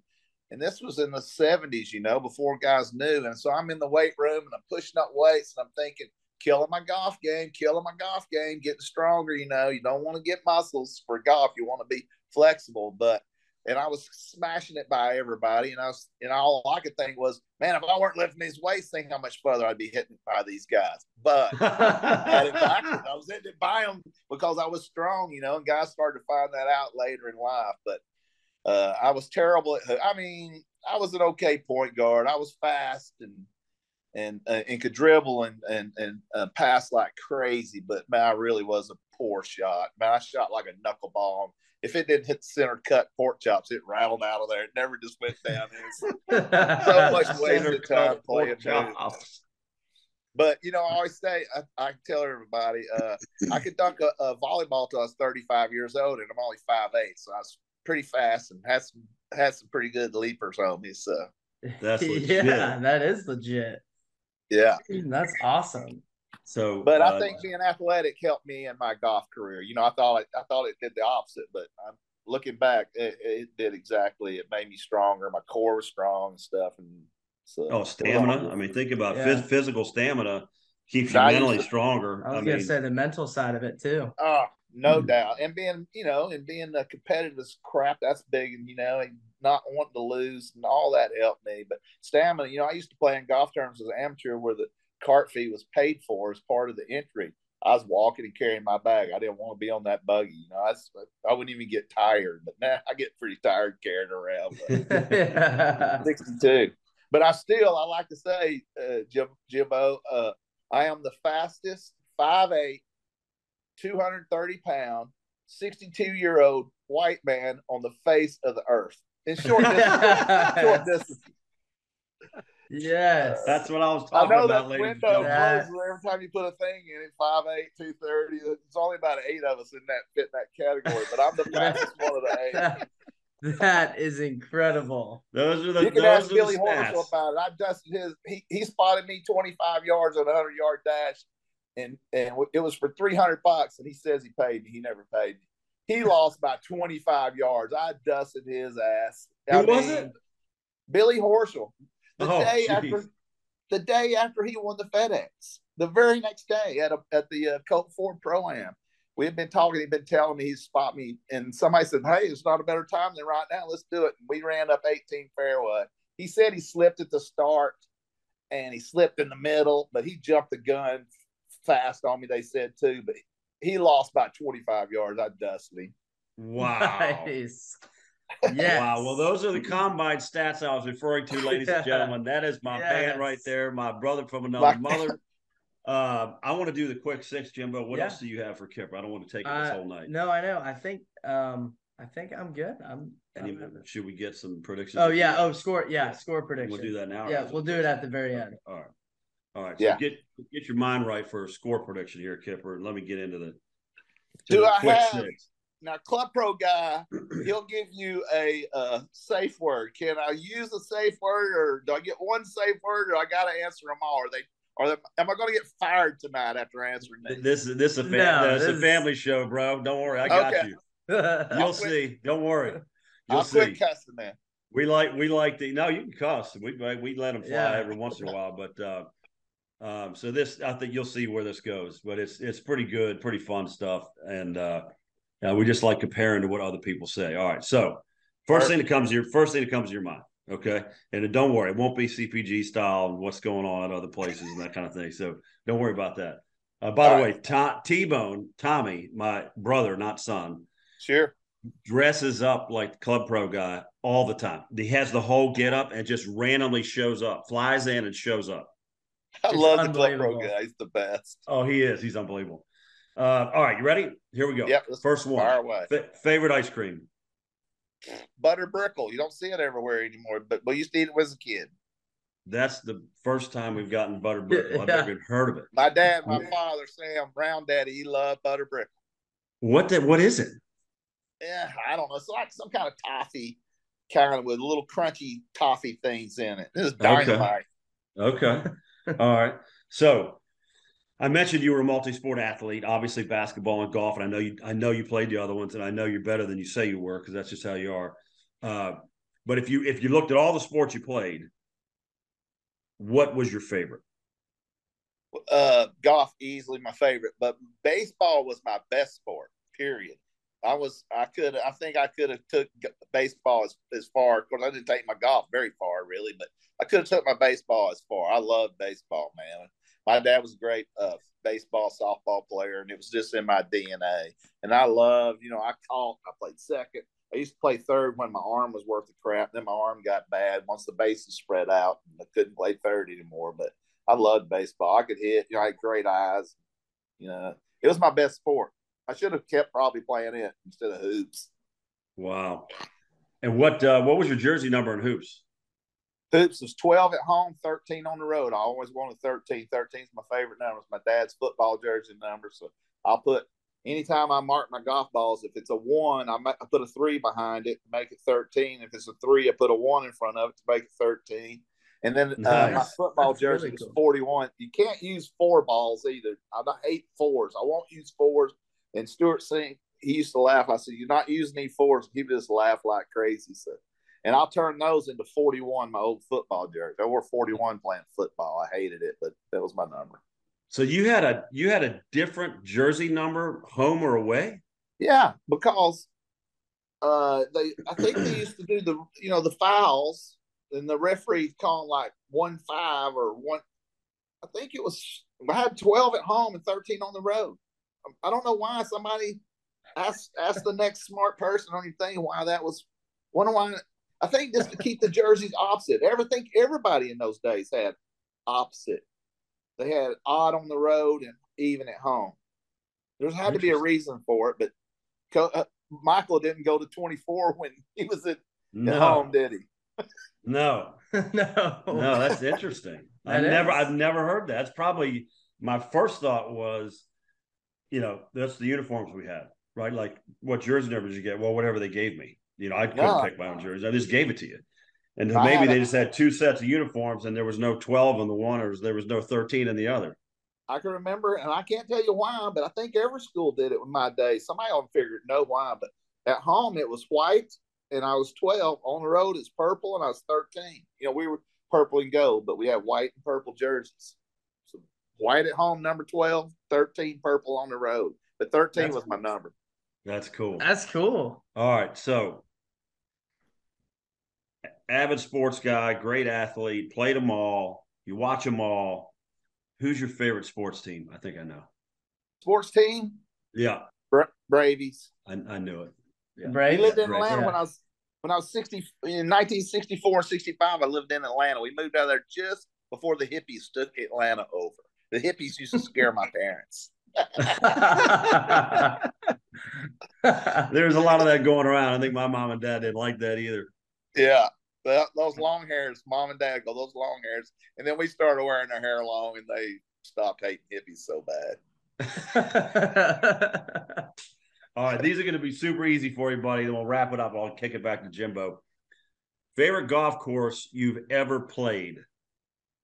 and this was in the seventies, you know, before guys knew. And so I'm in the weight room and I'm pushing up weights and I'm thinking, killing my golf game, killing my golf game, getting stronger, you know. You don't want to get muscles for golf, you want to be flexible. But and I was smashing it by everybody, and I was, and all I could think was, man, if I weren't lifting these weights, think how much further I'd be hitting by these guys. But I, it I was hitting it by them because I was strong, you know. And guys started to find that out later in life. But uh, I was terrible at. I mean, I was an okay point guard. I was fast and and uh, and could dribble and and and uh, pass like crazy. But man, I really was a poor shot. Man, I shot like a knuckleball. If it didn't hit the center cut pork chops, it rattled out of there. It never just went down. It was so much wasted time playing. But, you know, I always say, I, I tell everybody, uh, I could dunk a, a volleyball till I was thirty-five years old, and I'm only five eight. So I was pretty fast and had some, had some pretty good leapers on me. So that's legit. Yeah, that is legit. Yeah. That's awesome. So, but uh, I think being athletic helped me in my golf career. You know, I thought it, I thought it did the opposite, but I'm looking back, it, it did exactly. It made me stronger. My core was strong and stuff. And so, oh, stamina. I mean, think about yeah. phys- physical stamina keeps you I mentally to, stronger. I was I gonna mean, say the mental side of it too. Oh, uh, no mm-hmm. doubt. And being, you know, and being a competitive crap, that's big. And you know, and not wanting to lose and all that helped me. But stamina. You know, I used to play in golf terms as an amateur where the cart fee was paid for as part of the entry. I was walking and carrying my bag. I didn't want to be on that buggy. You know, I, just, I wouldn't even get tired, but now nah, I get pretty tired carrying around. But, yeah. sixty-two. But I still, I like to say, uh, Jim, Jimbo, uh, I am the fastest five eight, two hundred thirty pound, sixty-two year old white man on the face of the earth. In short distance. short distance. Yes, uh, that's what I was talking I know about. That window closes every time you put a thing in it. five eight, two thirty. It's only about eight of us in that fit that category, but I'm the fastest one of the eight. That, that is incredible. Those are the. You can those ask Billy Hornswell about it. I dusted his. He he spotted me twenty-five yards on a hundred yard dash, and and it was for three hundred bucks. And he says he paid me. He never paid me. He lost by twenty-five yards. I dusted his ass. Who I mean, was it? Billy Hornswell. The oh, day geez. after the day after he won the FedEx, the very next day at a, at the uh, Colt Ford Pro-Am. We had been talking, he'd been telling me he'd spot me, and somebody said, hey, it's not a better time than right now. Let's do it. And we ran up eighteen fairway. He said he slipped at the start and he slipped in the middle, but he jumped the gun fast on me, they said, too. But he lost by twenty-five yards. I dusted him. Wow. Nice. Yes. Wow. Well, those are the combine stats I was referring to, ladies yeah. and gentlemen. That is my yes. band right there, my brother from another my- mother. Uh, I want to do the quick six, Jimbo. What yeah. else do you have for Kip? I don't want to take it this uh, whole night. No, I know. I think um, I think I'm good. I'm. I'm Any, should we get some predictions? Oh yeah. Oh score. Yeah, yeah. Score prediction. We'll do that now. Yeah, we'll do it at the very end. Okay. All right. All right. So yeah. Get get your mind right for a score prediction here, Kipper. Let me get into the. Do the I quick have six. Now? Club Pro guy, he'll give you a uh, safe word. Can I use a safe word, or do I get one safe word, or I got to answer them all? Are they? Or am I going to get fired tonight after answering these? This is this is a, fam- no, this is a family show, bro. Don't worry, I got okay. you. You'll see. Don't worry. You'll I'll see. Quit cussing, man. We like we like the no. You can cuss. We we let them fly yeah. every once in a while, but uh, um, so this I think you'll see where this goes. But it's it's pretty good, pretty fun stuff, and uh, uh, we just like comparing to what other people say. All right, so first Perfect. thing that comes to your first thing that comes to your mind. Okay. And don't worry, it won't be C P G style and what's going on at other places and that kind of thing. So don't worry about that. Uh, by All the right. way, T- T-Bone, Tommy, my brother, not son, sure, dresses up like the Club Pro guy all the time. He has the whole get up and just randomly shows up, flies in and shows up. I it's love the Club Pro guy. He's the best. Oh, he is. He's unbelievable. Uh, all right. You ready? Here we go. Yep, First one. Fire away. F- favorite ice cream? Butter brickle. You don't see it everywhere anymore, but we used to eat it as a kid. That's the first time we've gotten butter brickle. I've yeah. never even heard of it. My dad, my yeah. father, Sam Brown Daddy, he loved butter brickle. What the, what is it? Yeah, I don't know. It's like some kind of toffee, kind of with little crunchy toffee things in it. This is dynamite. Okay. okay. All right. So I mentioned you were a multi-sport athlete, obviously basketball and golf, and I know you. I know you played the other ones, and I know you're better than you say you were because that's just how you are. Uh, but if you if you looked at all the sports you played, what was your favorite? Uh, golf, easily my favorite, but baseball was my best sport. Period. I was. I could. I think I could have took baseball as, as far. Of course, I didn't take my golf very far, really, but I could have took my baseball as far. I love baseball, man. My dad was a great uh, baseball, softball player, and it was just in my D N A. And I loved, you know, I caught, I played second. I used to play third when my arm was worth the crap. Then my arm got bad once the bases spread out, and I couldn't play third anymore. But I loved baseball. I could hit. You know, I had great eyes. You know, it was my best sport. I should have kept probably playing it instead of hoops. Wow. And what uh, what was your jersey number in hoops? Hoops was twelve at home, thirteen on the road. I always wanted thirteen. thirteen is my favorite number. It's my dad's football jersey number. So I'll put, anytime I mark my golf balls, if it's a one, I, make, I put a three behind it to make it thirteen. If it's a three, I put a one in front of it to make it thirteen. And then nice. uh, my football That's jersey really cool. was forty-one. You can't use four balls either. I hate fours. I won't use fours. And Stuart Singh, he used to laugh. I said, you're not using any fours. He would just laugh like crazy. So. And I'll turn those into forty-one, my old football jersey. I wore forty-one playing football. I hated it, but that was my number. So you had a you had a different jersey number, home or away? Yeah, because uh, they I think they used to do the you know the fouls and the referees calling like one five or one. I think it was I had twelve at home and thirteen on the road. I don't know why somebody asked asked the next smart person on your thing why that was. Wonder why. I think just to keep the jerseys opposite. Everything, everybody in those days had opposite. They had odd on the road and even at home. There had to be a reason for it, but Co- uh, Michael didn't go to twenty-four when he was at, no. at home, did he? no, no, no. That's interesting. That I've is. never, I've never heard that. That's probably my first thought was, you know, that's the uniforms we had, right? Like, what jersey number did you get? Well, whatever they gave me. You know, I couldn't no. pick my own jersey. I just gave it to you. And I maybe they a, just had two sets of uniforms and there was no twelve in the one or there was no thirteen in the other. I can remember, and I can't tell you why, but I think every school did it in my day. Somebody on figured no why, but at home it was white and I was twelve. On the road it's purple and I was thirteen. You know, we were purple and gold, but we have white and purple jerseys. So white at home, number twelve, thirteen purple on the road. But thirteen that's was cool. my number. That's cool. That's cool. All right, so avid sports guy, great athlete, played them all. You watch them all. Who's your favorite sports team? I think I know. Sports team? Yeah. Bra- Bravies. I, I knew it. Yeah. Bravies. We lived in Bravies. Atlanta yeah. when I was when I was sixty in nineteen sixty-four and sixty-five. I lived in Atlanta. We moved out of there just before the hippies took Atlanta over. The hippies used to scare my parents. There's a lot of that going around. I think my mom and dad didn't like that either. Yeah. That, those long hairs, mom and dad go, those long hairs. And then we started wearing our hair long and they stopped hating hippies so bad. All right. These are going to be super easy for you, buddy. Then we'll wrap it up. I'll kick it back to Jimbo. Favorite golf course you've ever played?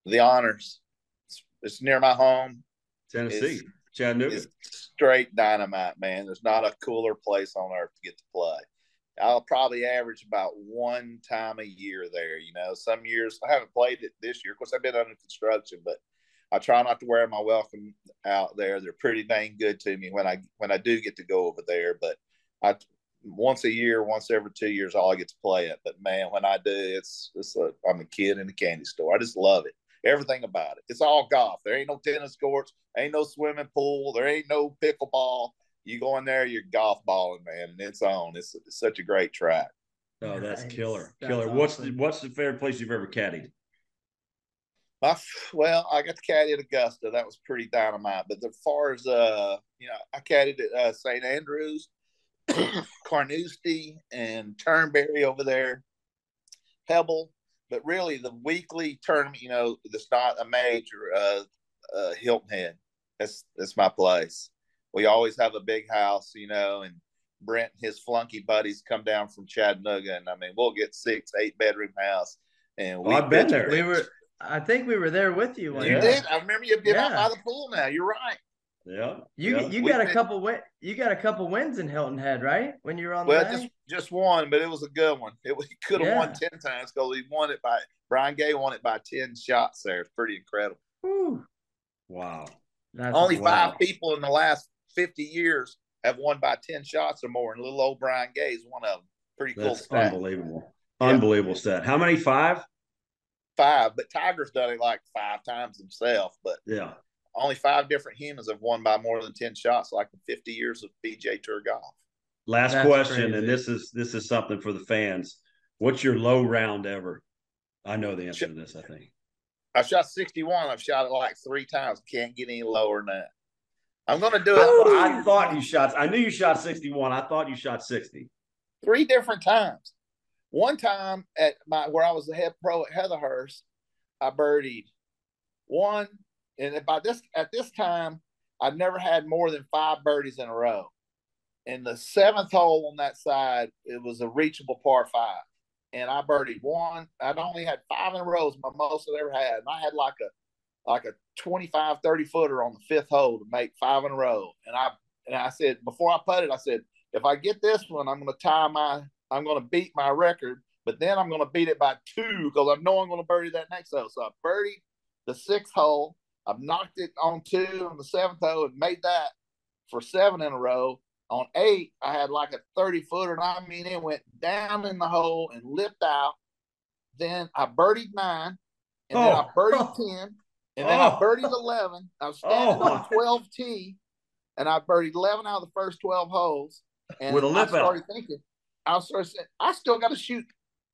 The Honors. It's, it's near my home. Tennessee. It's, Chattanooga. It's straight dynamite, man. There's not a cooler place on earth to get to play. I'll probably average about one time a year there. You know, some years I haven't played it this year. Of course, I've been under construction, but I try not to wear my welcome out there. They're pretty dang good to me when I when I do get to go over there. But I once a year, once every two years, all I get to play it. But man, when I do, it's it's like I'm a kid in a candy store. I just love it. Everything about it. It's all golf. There ain't no tennis courts. Ain't no swimming pool. There ain't no pickleball. You go in there, you're golf balling, man, and it's on. It's, it's such a great track. Oh, that's nice. Killer. That's killer. Awesome. What's the, what's the favorite place you've ever caddied? My, well, I got to caddy at Augusta. That was pretty dynamite. But as far as, uh, you know, I caddied at uh, Saint Andrews, Carnoustie, and Turnberry over there, Pebble. But really, the weekly tournament, you know, that's not a major, uh, uh, Hilton Head. That's, that's my place. We always have a big house, you know, and Brent and his flunky buddies come down from Chattanooga, and I mean, we'll get six, eight bedroom house. And we well, I've been there. We were, I think we were there with you. You yeah. did. I remember you being yeah. out by the pool. Now you're right. Yeah. You yeah. you got we a did. couple win. You got a couple wins in Hilton Head, right? When you were on. Well, the just just one, but it was a good one. It we could have yeah. won ten times because he won it by Brian Gay won it by ten shots. There, it's pretty incredible. Whew. Wow. That's Only wow. five people in the last fifty years have won by ten shots or more, and little old Brian Gay is one of them. Pretty cool That's stat. Unbelievable. Yeah. Unbelievable stat. How many? Five? Five, but Tiger's done it like five times himself. But yeah, only five different humans have won by more than ten shots, like in fifty years of P G A Tour golf. Last That's question, crazy. and this is this is something for the fans. What's your low round ever? I know the answer Sh- to this, I think. I've shot sixty-one. I've shot it like three times. Can't get any lower than that. I'm going to do it. Ooh. I thought you shot – I knew you shot sixty-one. I thought you shot sixty. Three different times. One time at my where I was the head pro at Heatherhurst, I birdied one. And by this at this time, I've never had more than five birdies in a row. And the seventh hole on that side, it was a reachable par five. And I birdied one. I'd only had five in a row, my most I've ever had. And I had like a like a twenty-five, thirty footer on the fifth hole to make five in a row. And I and I said, before I putted, I said, if I get this one, I'm going to tie my, I'm going to beat my record, but then I'm going to beat it by two because I know I'm going to birdie that next hole. So I birdied the sixth hole. I've knocked it on two on the seventh hole and made that for seven in a row. On eight, I had like a thirty footer, and I mean, it went down in the hole and lipped out. Then I birdied nine, and oh. then I birdied ten. And then oh. I birdied eleven. I was standing oh. on twelve tee, and I birdied eleven out of the first twelve holes. And With a lip I started out. thinking, I started saying, I still got to shoot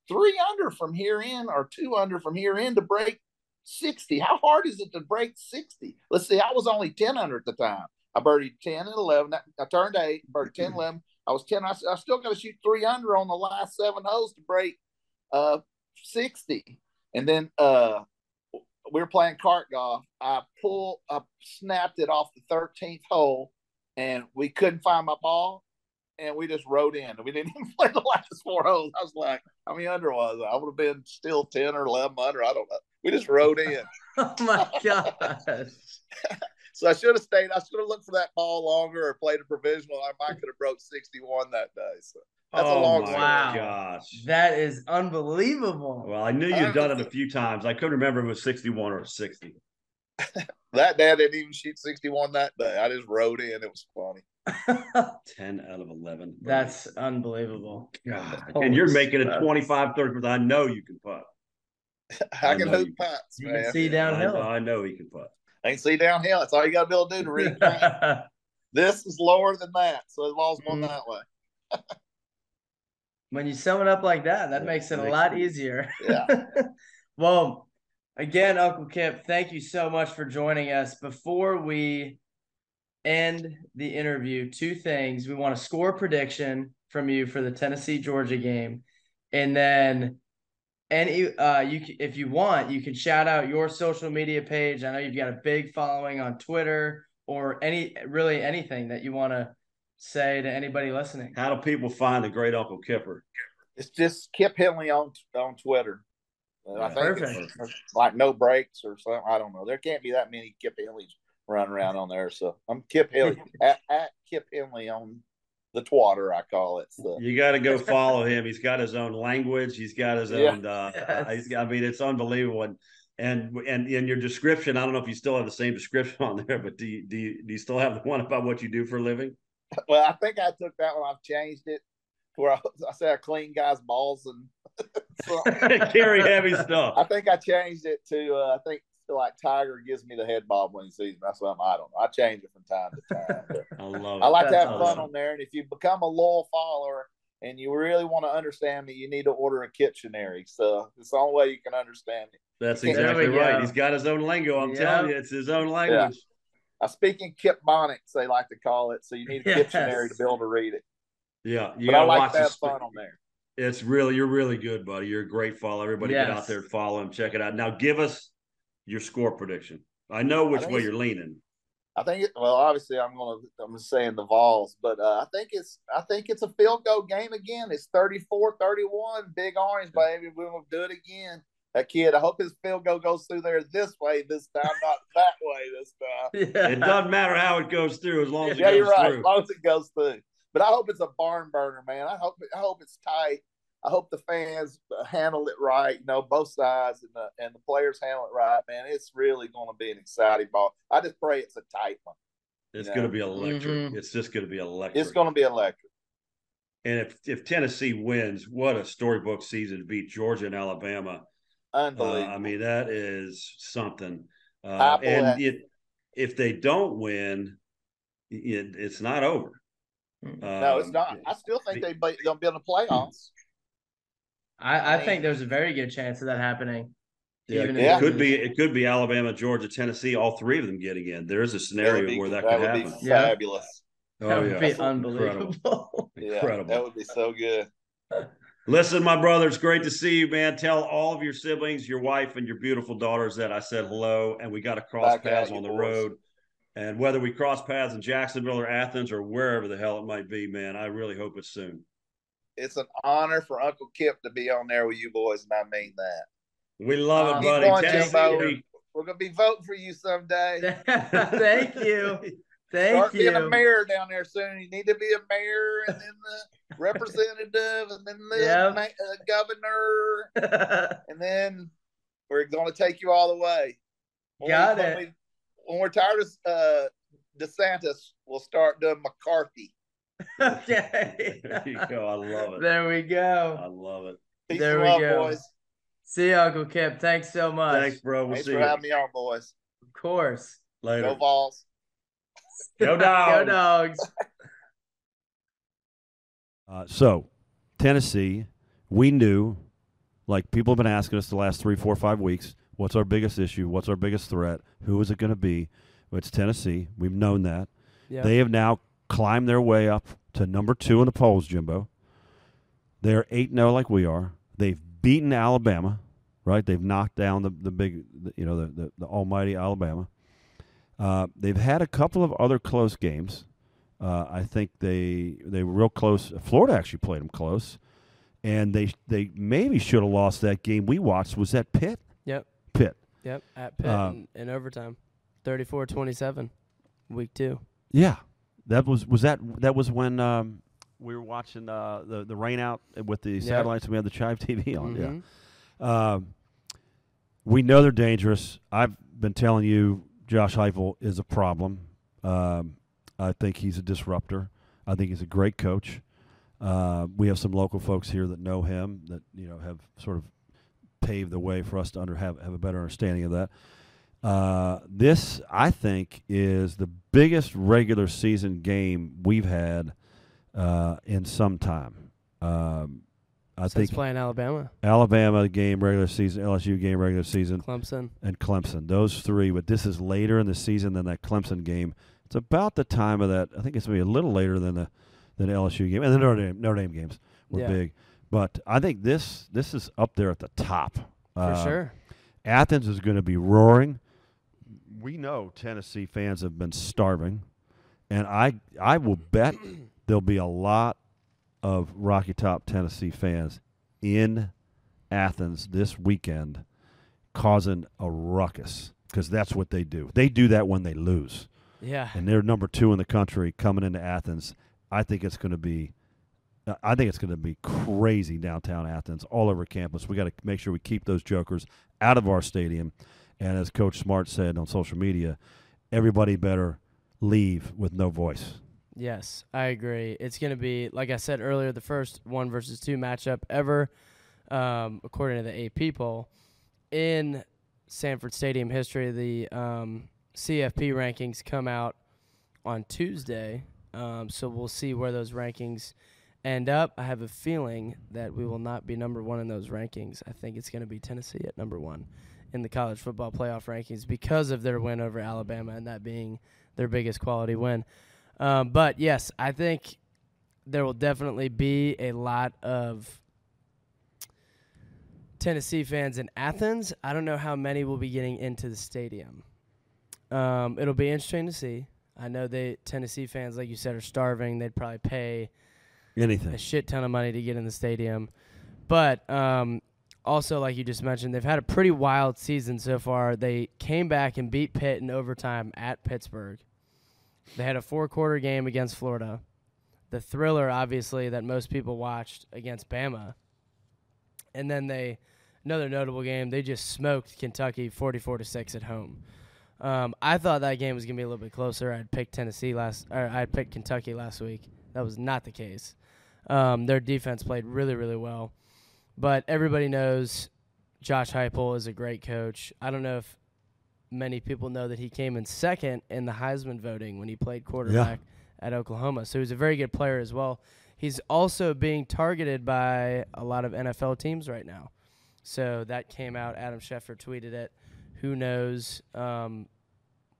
three under from here in or two under from here in to break sixty. How hard is it to break sixty? Let's see. I was only ten under at the time. I birdied ten and eleven. I turned eight, birdied ten, eleven. I was ten. I, I still got to shoot three under on the last seven holes to break uh, sixty. And then uh, – we were playing cart golf. I pulled, I snapped it off the thirteenth hole, and we couldn't find my ball, and we just rode in. We didn't even play the last four holes. I was like, how many under was I? I would have been still ten or eleven under. I don't know. We just rode in. Oh, my gosh. So I should have stayed. I should have looked for that ball longer or played a provisional. I might could have broke sixty-one that day. So that's oh a long my wow. gosh. That is unbelievable. Well, I knew you'd done it a few times. I couldn't remember if it was sixty-one or sixty. That day I didn't even shoot sixty-one that day. I just rode in. It was funny. ten out of eleven. Bro. That's unbelievable. God. Holy and you're making it twenty-five thirty because I know you can putt. I, I can hoop putts, man. You can see downhill. I know, I know he can putt. I can see downhill. That's all you got to be able to do to read. This is lower than that, so it lost one that way. When you sum it up like that, that yeah, makes it, it makes a lot it. easier. Yeah. Well, again, Uncle Kip, thank you so much for joining us. Before we end the interview, two things. We want a score prediction from you for the Tennessee-Georgia game, and then – And uh, you, if you want, you can shout out your social media page. I know you've got a big following on Twitter, or any really anything that you want to say to anybody listening. How do people find the great Uncle Kipper? It's just Kip Henley on on Twitter. Uh, I think it's, it's like no breaks or something. I don't know. There can't be that many Kip Henleys running around on there. So I'm Kip Henley at, at Kip Henley on the twatter, I call it. So. You got to go follow him. He's got his own language. He's got his own. Yeah. Uh, yes. he's got, I mean, it's unbelievable. And and and in your description, I don't know if you still have the same description on there, but do you, do you, do you still have the one about what you do for a living? Well, I think I took that one. I've changed it where I, I say I clean guys' balls and carry heavy stuff. I think I changed it to. Uh, I think. Like Tiger gives me the head bob when he sees me. That's something I don't know. I change it from time to time. I love it. I like That's to have awesome. fun on there. And if you become a loyal follower and you really want to understand me, you need to order a Kitchenary. So it's the only way you can understand it. That's exactly right. Go. He's got his own lingo. I'm yeah. telling you, it's his own language. Yeah. I speak in Kip Bonics, they like to call it. So you need a yes. Kitchenary to be able to read it. Yeah. You but I like to have fun on there. It's really, you're really good, buddy. You're a great follow. Everybody yes. get out there and follow him. Check it out. Now give us your score prediction. I know which I way you're leaning. I think it, well, obviously, I'm gonna I'm saying the Vols, but uh, I think it's I think it's a field goal game again. It's thirty-four thirty-one. Big Orange, baby. We're gonna do it again. That kid. I hope his field goal goes through there this way this time, not that way this time. Yeah. It doesn't matter how it goes through, as long as it yeah, goes you're right. Through. As long as it goes through. But I hope it's a barn burner, man. I hope I hope it's tight. I hope the fans handle it right, you know, both sides, and the and the players handle it right, man. It's really going to be an exciting ball. I just pray it's a tight one. It's going to be electric. Mm-hmm. It's just going to be electric. It's going to be electric. And if if Tennessee wins, what a storybook season to beat Georgia and Alabama. Unbelievable. Uh, I mean, that is something. Uh, and it, if they don't win, it, it's not over. Um, no, it's not. I still think they're going to be in the playoffs. I, I think there's a very good chance of that happening. Yeah, even yeah. It could be it could be Alabama, Georgia, Tennessee, all three of them getting in. There is a scenario be, where that, that could would happen. Be fabulous. Yeah. That oh, would yeah. be That's unbelievable. Incredible. Incredible. Yeah, that would be so good. Listen, my brother, it's great to see you, man. Tell all of your siblings, your wife, and your beautiful daughters that I said hello, and we got to cross Back paths on the boys. road. And whether we cross paths in Jacksonville or Athens or wherever the hell it might be, man, I really hope it's soon. It's an honor for Uncle Kip to be on there with you boys, and I mean that. We love um, it, buddy. Tennessee, we're going to be voting for you someday. Thank you. Thank Start you. Being a mayor down there soon. You need to be a mayor, and then the representative, and then the yep. ma- uh, governor, and then we're going to take you all the way. When Got we, it. When, we, when we're tired of uh, DeSantis, we'll start doing McCarthy. Okay. There you go. I love it. There we go. I love it. Peace there we love, go. Boys. See you, Uncle Kip. Thanks so much. Thanks, bro. We'll Thanks see for you. having me on, boys. Of course. Later. Go Vols. Go Dogs. Go Dogs. Uh, so, Tennessee, we knew, like people have been asking us the last three, four, five weeks, what's our biggest issue? What's our biggest threat? Who is it going to be? Well, it's Tennessee. We've known that. Yep. They have now climb their way up to number two in the polls, Jimbo. They're eight and oh like we are. They've beaten Alabama, right? They've knocked down the, the big, the, you know, the, the, the almighty Alabama. Uh, they've had a couple of other close games. Uh, I think they they were real close. Florida actually played them close. And they they maybe should have lost that game we watched. Was that Pitt? Yep. Pitt. Yep, at Pitt uh, in, in overtime, thirty-four twenty-seven. Week two. Yeah, that was was that that was when um, we were watching uh, the the rain out with the yeah. satellites, and we had the Chive T V on. Mm-hmm. Yeah, um, we know they're dangerous. I've been telling you, Josh Heupel is a problem. Um, I think he's a disruptor. I think he's a great coach. Uh, we have some local folks here that know him that you know have sort of paved the way for us to under have, have a better understanding of that. Uh, this, I think, is the biggest regular season game we've had uh, in some time. Um, I Since think playing Alabama, Alabama game regular season, L S U game regular season, Clemson and Clemson, those three. But this is later in the season than that Clemson game. It's about the time of that. I think it's maybe a little later than the than the L S U game and the Notre Dame, Notre Dame games were yeah. big. But I think this this is up there at the top uh, for sure. Athens is going to be roaring. We know Tennessee fans have been starving, and I I will bet there'll be a lot of Rocky Top Tennessee fans in Athens this weekend causing a ruckus because that's what they do. They do that when they lose. Yeah. And they're number two in the country coming into Athens. I think it's going to be I think it's going to be crazy downtown Athens, all over campus. We got to make sure we keep those jokers out of our stadium. And as Coach Smart said on social media, everybody better leave with no voice. Yes, I agree. It's going to be, like I said earlier, the first one versus two matchup ever, um, according to the A P poll. In Sanford Stadium history, the um, C F P rankings come out on Tuesday, um, so we'll see where those rankings end up. I have a feeling that we will not be number one in those rankings. I think it's going to be Tennessee at number one in the college football playoff rankings because of their win over Alabama and that being their biggest quality win. Um, but, yes, I think there will definitely be a lot of Tennessee fans in Athens. I don't know how many will be getting into the stadium. Um, it'll be interesting to see. I know they Tennessee fans, like you said, are starving. They'd probably pay anything, a shit ton of money to get in the stadium. But um, also, like you just mentioned, they've had a pretty wild season so far. They came back and beat Pitt in overtime at Pittsburgh. They had a four-quarter game against Florida. The thriller, obviously, that most people watched against Bama. And then they, another notable game, they just smoked Kentucky forty-four to six at home. Um, I thought that game was going to be a little bit closer. I had picked Tennessee last, or I had picked Kentucky last week. That was not the case. Um, their defense played really, really well. But everybody knows Josh Heupel is a great coach. I don't know if many people know that he came in second in the Heisman voting when he played quarterback yeah. at Oklahoma. So he's a very good player as well. He's also being targeted by a lot of N F L teams right now. So that came out. Adam Schefter tweeted it. Who knows um,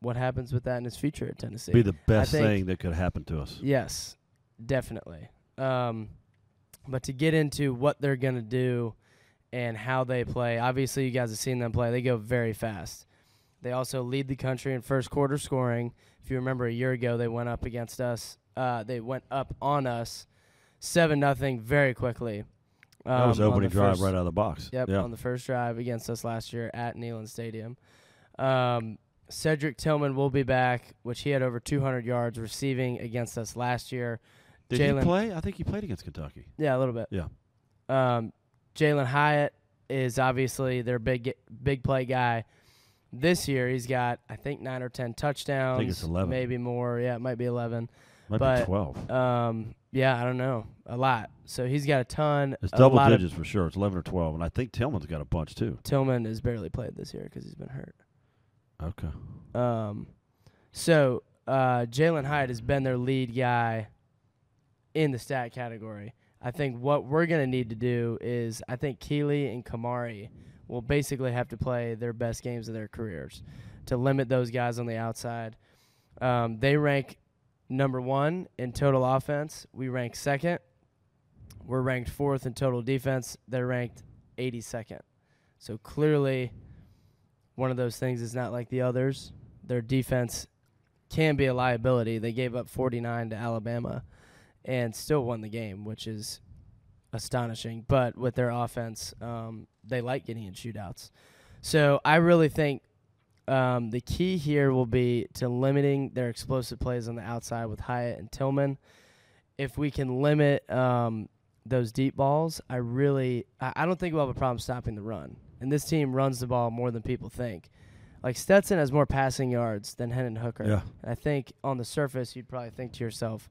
what happens with that in his future at Tennessee. Be the best thing that could happen to us. Yes, definitely. Um, but to get into what they're going to do and how they play, obviously you guys have seen them play. They go very fast. They also lead the country in first quarter scoring. If you remember a year ago, they went up against us. Uh, they went up on us seven nothing very quickly. Um, that was opening drive first, right out of the box. Yep, yeah. on the first drive against us last year at Neyland Stadium. Um, Cedric Tillman will be back, which he had over two hundred yards receiving against us last year. Did Jaylen, he play? I think he played against Kentucky. Yeah, a little bit. Yeah. Um, Jalen Hyatt is obviously their big big play guy. This year he's got, I think, nine or ten touchdowns. I think it's eleven. Maybe more. Yeah, it might be eleven. Might but, be twelve. Um, yeah, I don't know. A lot. So he's got a ton. It's a double lot digits of, for sure. It's eleven or twelve, and I think Tillman's got a bunch too. Tillman has barely played this year because he's been hurt. Okay. Um, so uh, Jalen Hyatt has been their lead guy in the stat category. I think what we're going to need to do is I think Keeley and Kamari will basically have to play their best games of their careers to limit those guys on the outside. Um, they rank number one in total offense. We rank second. We're ranked fourth in total defense. They're ranked eighty-second. So clearly one of those things is not like the others. Their defense can be a liability. They gave up forty-nine to Alabama and still won the game, which is astonishing. But with their offense, um, they like getting in shootouts. So I really think Um, the key here will be to limiting their explosive plays on the outside with Hyatt and Tillman. If we can limit um, those deep balls, I really I, I don't think we'll have a problem stopping the run. And this team runs the ball more than people think. Like, Stetson has more passing yards than Hendon Hooker. Yeah. And I think on the surface you'd probably think to yourself,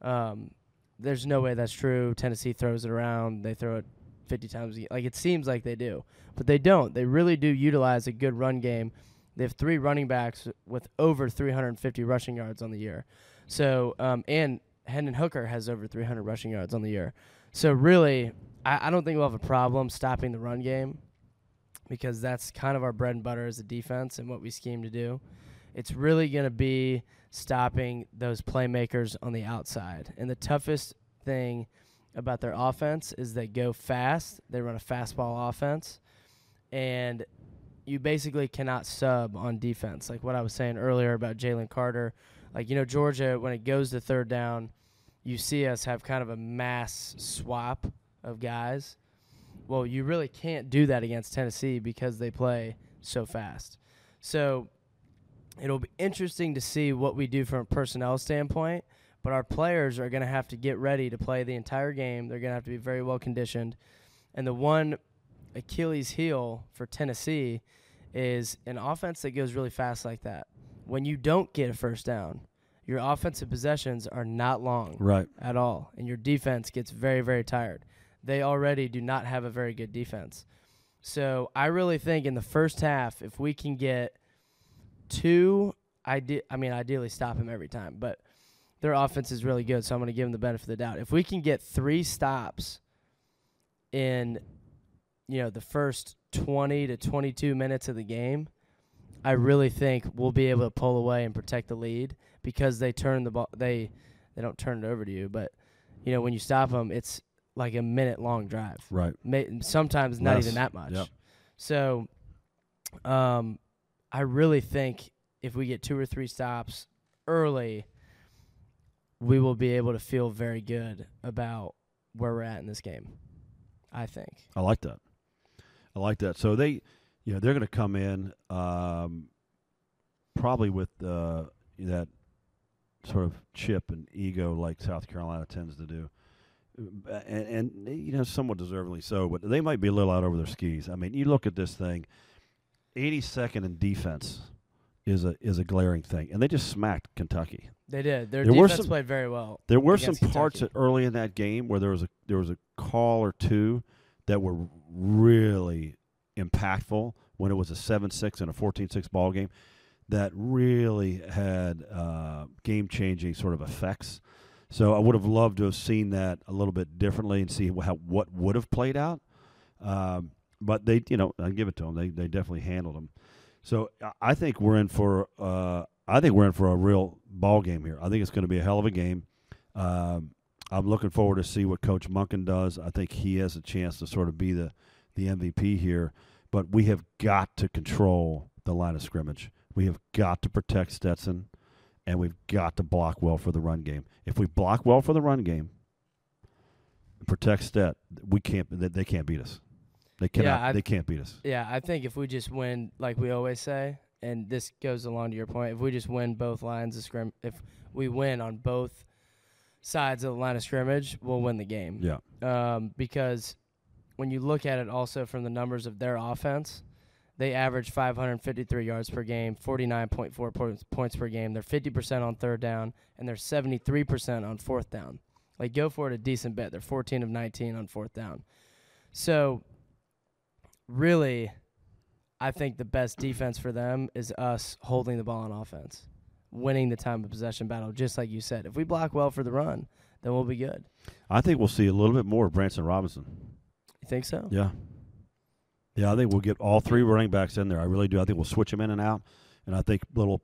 um, there's no way that's true. Tennessee throws it around. They throw it fifty times a game. Like, it seems like they do. But they don't. They really do utilize a good run game. They have three running backs with over three hundred fifty rushing yards on the year. So um, and Hendon Hooker has over three hundred rushing yards on the year. So really, I, I don't think we'll have a problem stopping the run game, because that's kind of our bread and butter as a defense and what we scheme to do. It's really going to be stopping those playmakers on the outside. And the toughest thing about their offense is they go fast. They run a fastball offense. And you basically cannot sub on defense. Like what I was saying earlier about Jalen Carter. Like, you know, Georgia, when it goes to third down, you see us have kind of a mass swap of guys. Well, you really can't do that against Tennessee because they play so fast. So it'll be interesting to see what we do from a personnel standpoint, but our players are going to have to get ready to play the entire game. They're going to have to be very well conditioned. And the one Achilles heel for Tennessee is an offense that goes really fast like that. When you don't get a first down, your offensive possessions are not long right. at all, and your defense gets very, very tired. They already do not have a very good defense. So I really think in the first half, if we can get two, ide- I mean, ideally stop him every time, but their offense is really good, so I'm going to give them the benefit of the doubt. If we can get three stops in, you know, the first twenty to twenty-two minutes of the game, I really think we'll be able to pull away and protect the lead, because they turn the ball. They, they don't turn it over to you, but, you know, when you stop them, it's – like a minute-long drive. Right. Sometimes not yes. even that much. Yep. So um, I really think if we get two or three stops early, we will be able to feel very good about where we're at in this game, I think. I like that. I like that. So they, you know, they're going to come in um, probably with uh, that sort of chip and ego like South Carolina tends to do. And, and, you know, somewhat deservedly so, but they might be a little out over their skis. I mean, you look at this thing, eighty-second in defense is a is a glaring thing, and they just smacked Kentucky. They did. Their there defense some, played very well. There were some parts that early in that game where there was a there was a call or two that were really impactful when it was a seven six and a fourteen six ball game that really had uh, game-changing sort of effects. So I would have loved to have seen that a little bit differently and see how, what would have played out. Um, but they, you know, I give it to them. They they definitely handled them. So I think we're in for uh, I think we're in for a real ball game here. I think it's going to be a hell of a game. Um, I'm looking forward to see what Coach Munkin does. I think he has a chance to sort of be the the M V P here. But we have got to control the line of scrimmage. We have got to protect Stetson. And we've got to block well for the run game. If we block well for the run game, protect Stet, we can't. They can't beat us. They cannot. Yeah, I, they can't beat us. Yeah, I think if we just win, like we always say, and this goes along to your point, if we just win both lines of scrim, if we win on both sides of the line of scrimmage, we'll win the game. Yeah. Um, because when you look at it, also from the numbers of their offense. They average five hundred fifty-three yards per game, forty-nine point four points per game. They're fifty percent on third down, and they're seventy-three percent on fourth down. Like, go for it a decent bit. They're fourteen of nineteen on fourth down. So, really, I think the best defense for them is us holding the ball on offense, winning the time of possession battle, just like you said. If we block well for the run, then we'll be good. I think we'll see a little bit more of Branson Robinson. You think so? Yeah. Yeah, I think we'll get all three running backs in there. I really do. I think we'll switch them in and out, and I think little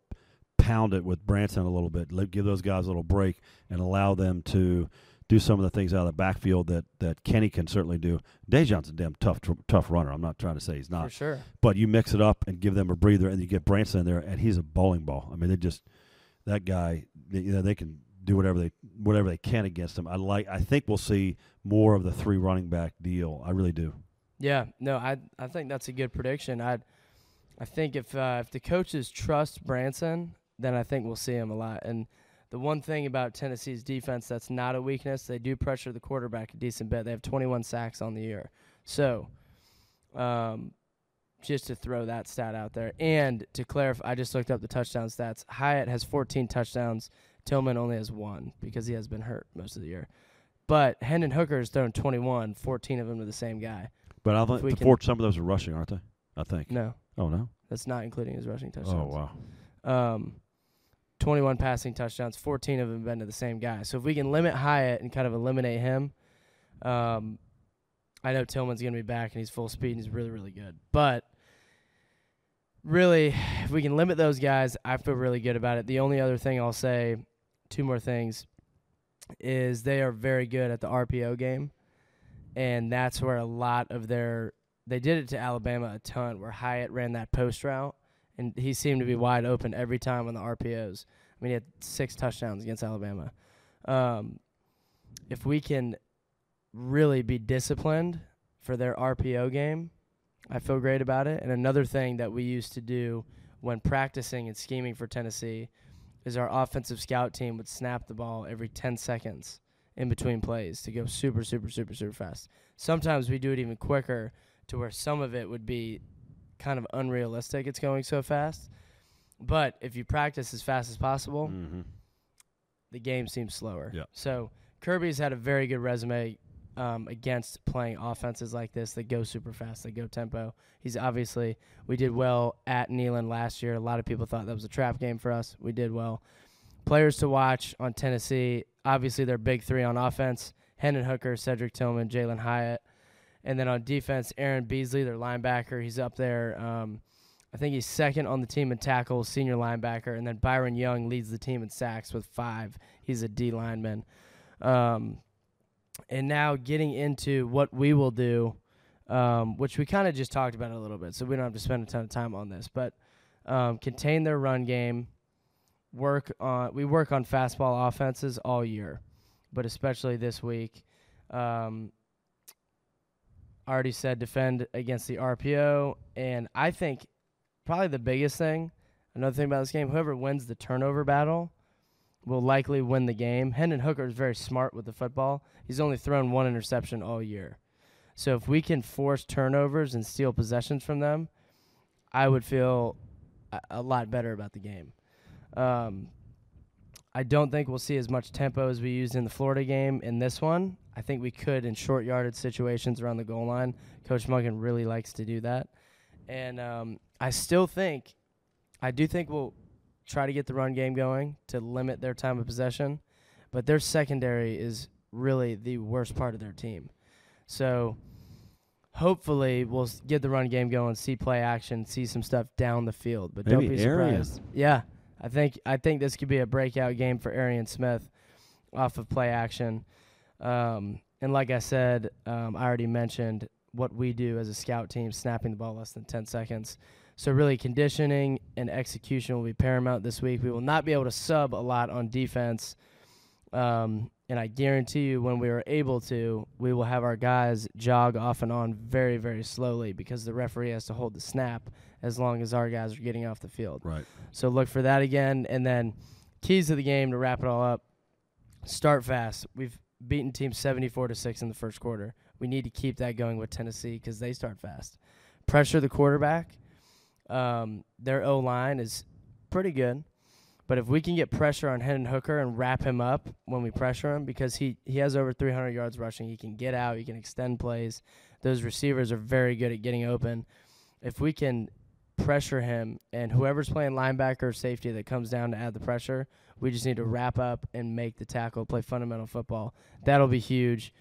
pound it with Branson a little bit, Let, give those guys a little break and allow them to do some of the things out of the backfield that, that Kenny can certainly do. Dejon's a damn tough, t- tough runner. I'm not trying to say he's not. For sure. But you mix it up and give them a breather, and you get Branson in there, and he's a bowling ball. I mean, they just – that guy, they, you know, they can do whatever they whatever they can against him. I like. I think we'll see more of the three running back deal. I really do. Yeah, no, I I think that's a good prediction. I I think if uh, if the coaches trust Brinson, then I think we'll see him a lot. And the one thing about Tennessee's defense that's not a weakness, they do pressure the quarterback a decent bit. They have twenty-one sacks on the year. So um, just to throw that stat out there. And to clarify, I just looked up the touchdown stats. Hyatt has fourteen touchdowns. Tillman only has one because he has been hurt most of the year. But Hendon Hooker has thrown twenty-one, fourteen of them to the same guy. But I think some of those are rushing, aren't they? I think. No. Oh, no? That's not including his rushing touchdowns. Oh, wow. Um, twenty-one passing touchdowns, fourteen of them have been to the same guy. So if we can limit Hyatt and kind of eliminate him, um, I know Tillman's going to be back and he's full speed and he's really, really good. But really, if we can limit those guys, I feel really good about it. The only other thing I'll say, two more things, is they are very good at the R P O game. And that's where a lot of their – they did it to Alabama a ton where Hyatt ran that post route, and he seemed to be wide open every time on the R P Os. I mean, he had six touchdowns against Alabama. Um, if we can really be disciplined for their R P O game, I feel great about it. And another thing that we used to do when practicing and scheming for Tennessee is our offensive scout team would snap the ball every ten seconds in between plays to go super, super, super, super fast. Sometimes we do it even quicker to where some of it would be kind of unrealistic. It's going so fast. But if you practice as fast as possible, mm-hmm. the game seems slower. Yeah. So Kirby's had a very good resume um, against playing offenses like this that go super fast, that go tempo. He's obviously – we did well at Neyland last year. A lot of people thought that was a trap game for us. We did well. Players to watch on Tennessee, obviously their big three on offense, Hendon Hooker, Cedric Tillman, Jalen Hyatt. And then on defense, Aaron Beasley, their linebacker. He's up there. Um, I think he's second on the team in tackles, senior linebacker. And then Byron Young leads the team in sacks with five. He's a D lineman. Um, and now getting into what we will do, um, which we kind of just talked about a little bit, so we don't have to spend a ton of time on this. But um, contain their run game. Work on we work on fastball offenses all year, but especially this week. Um, I already said defend against the R P O, and I think probably the biggest thing, another thing about this game, whoever wins the turnover battle will likely win the game. Hendon Hooker is very smart with the football. He's only thrown one interception all year. So if we can force turnovers and steal possessions from them, I would feel a, a lot better about the game. Um, I don't think we'll see as much tempo as we used in the Florida game in this one. I think we could in short yardage situations around the goal line. Coach Munkin really likes to do that. And um, I still think, I do think we'll try to get the run game going to limit their time of possession. But their secondary is really the worst part of their team. So hopefully we'll get the run game going, see play action, see some stuff down the field. But maybe don't be surprised. Arian. Yeah. I think I think this could be a breakout game for Arian Smith off of play action. Um, and like I said, um, I already mentioned what we do as a scout team, snapping the ball less than ten seconds. So really conditioning and execution will be paramount this week. We will not be able to sub a lot on defense. Um, and I guarantee you when we are able to, we will have our guys jog off and on very, very slowly because the referee has to hold the snap as long as our guys are getting off the field. Right. So look for that again. And then keys of the game to wrap it all up, start fast. We've beaten teams seventy-four to six in the first quarter. We need to keep that going with Tennessee because they start fast. Pressure the quarterback. Um, their O-line is pretty good. But if we can get pressure on Hendon Hooker and wrap him up when we pressure him, because he, he has over three hundred yards rushing, he can get out, he can extend plays. Those receivers are very good at getting open. If we can pressure him, and whoever's playing linebacker or safety that comes down to add the pressure, we just need to wrap up and make the tackle, play fundamental football. That'll be huge.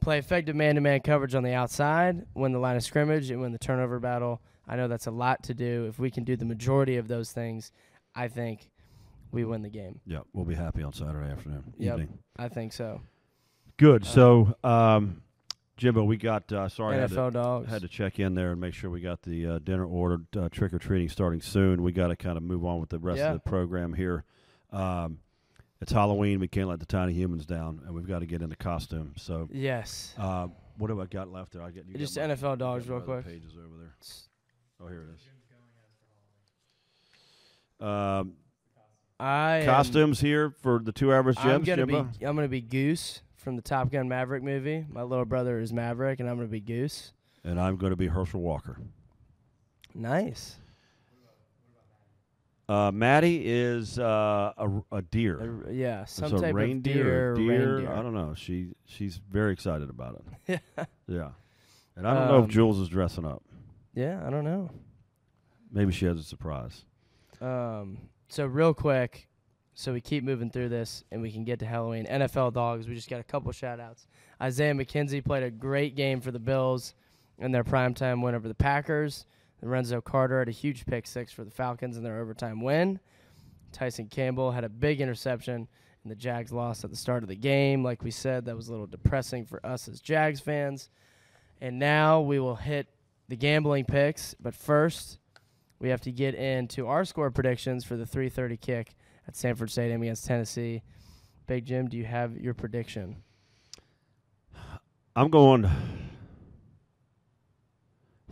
Play effective man-to-man coverage on the outside, win the line of scrimmage, and win the turnover battle. I know that's a lot to do. If we can do the majority of those things, I think we win the game. Yeah, we'll be happy on Saturday afternoon. Yeah, I think so. Good. Uh, so, um, Jimbo, we got uh, – sorry, I had to, had to check in there and make sure we got the uh, dinner ordered. Uh, trick-or-treating starting soon. We got to kind of move on with the rest yeah. of the program here. Um, it's Halloween. We can't let the tiny humans down, and we've got to get into costume. So yes. Uh, what do I got left there? I got you. Just got my, N F L dogs real quick. Pages over there. Oh, here it is. Um, I costumes am, here for the Two Average Jims. I'm gonna Jimbo. be I'm gonna be Goose from the Top Gun Maverick movie. My little brother is Maverick, and I'm gonna be Goose. And I'm gonna be Herschel Walker. Nice. Uh, Maddie is uh, a, a deer. A, yeah, some it's type reindeer, of deer. Deer. Reindeer. I don't know. She she's very excited about it. Yeah. Yeah. And I don't um, know if Jules is dressing up. Yeah, I don't know. Maybe she has a surprise. Um. So real quick, so we keep moving through this, and we can get to Halloween. N F L dogs. We just got a couple shout-outs. Isaiah McKenzie played a great game for the Bills in their primetime win over the Packers. Lorenzo Carter had a huge pick six for the Falcons in their overtime win. Tyson Campbell had a big interception, and the Jags lost at the start of the game. Like we said, that was a little depressing for us as Jags fans. And now we will hit the gambling picks, but first we have to get into our score predictions for the three thirty kick at Sanford Stadium against Tennessee. Big Jim, do you have your prediction? I'm going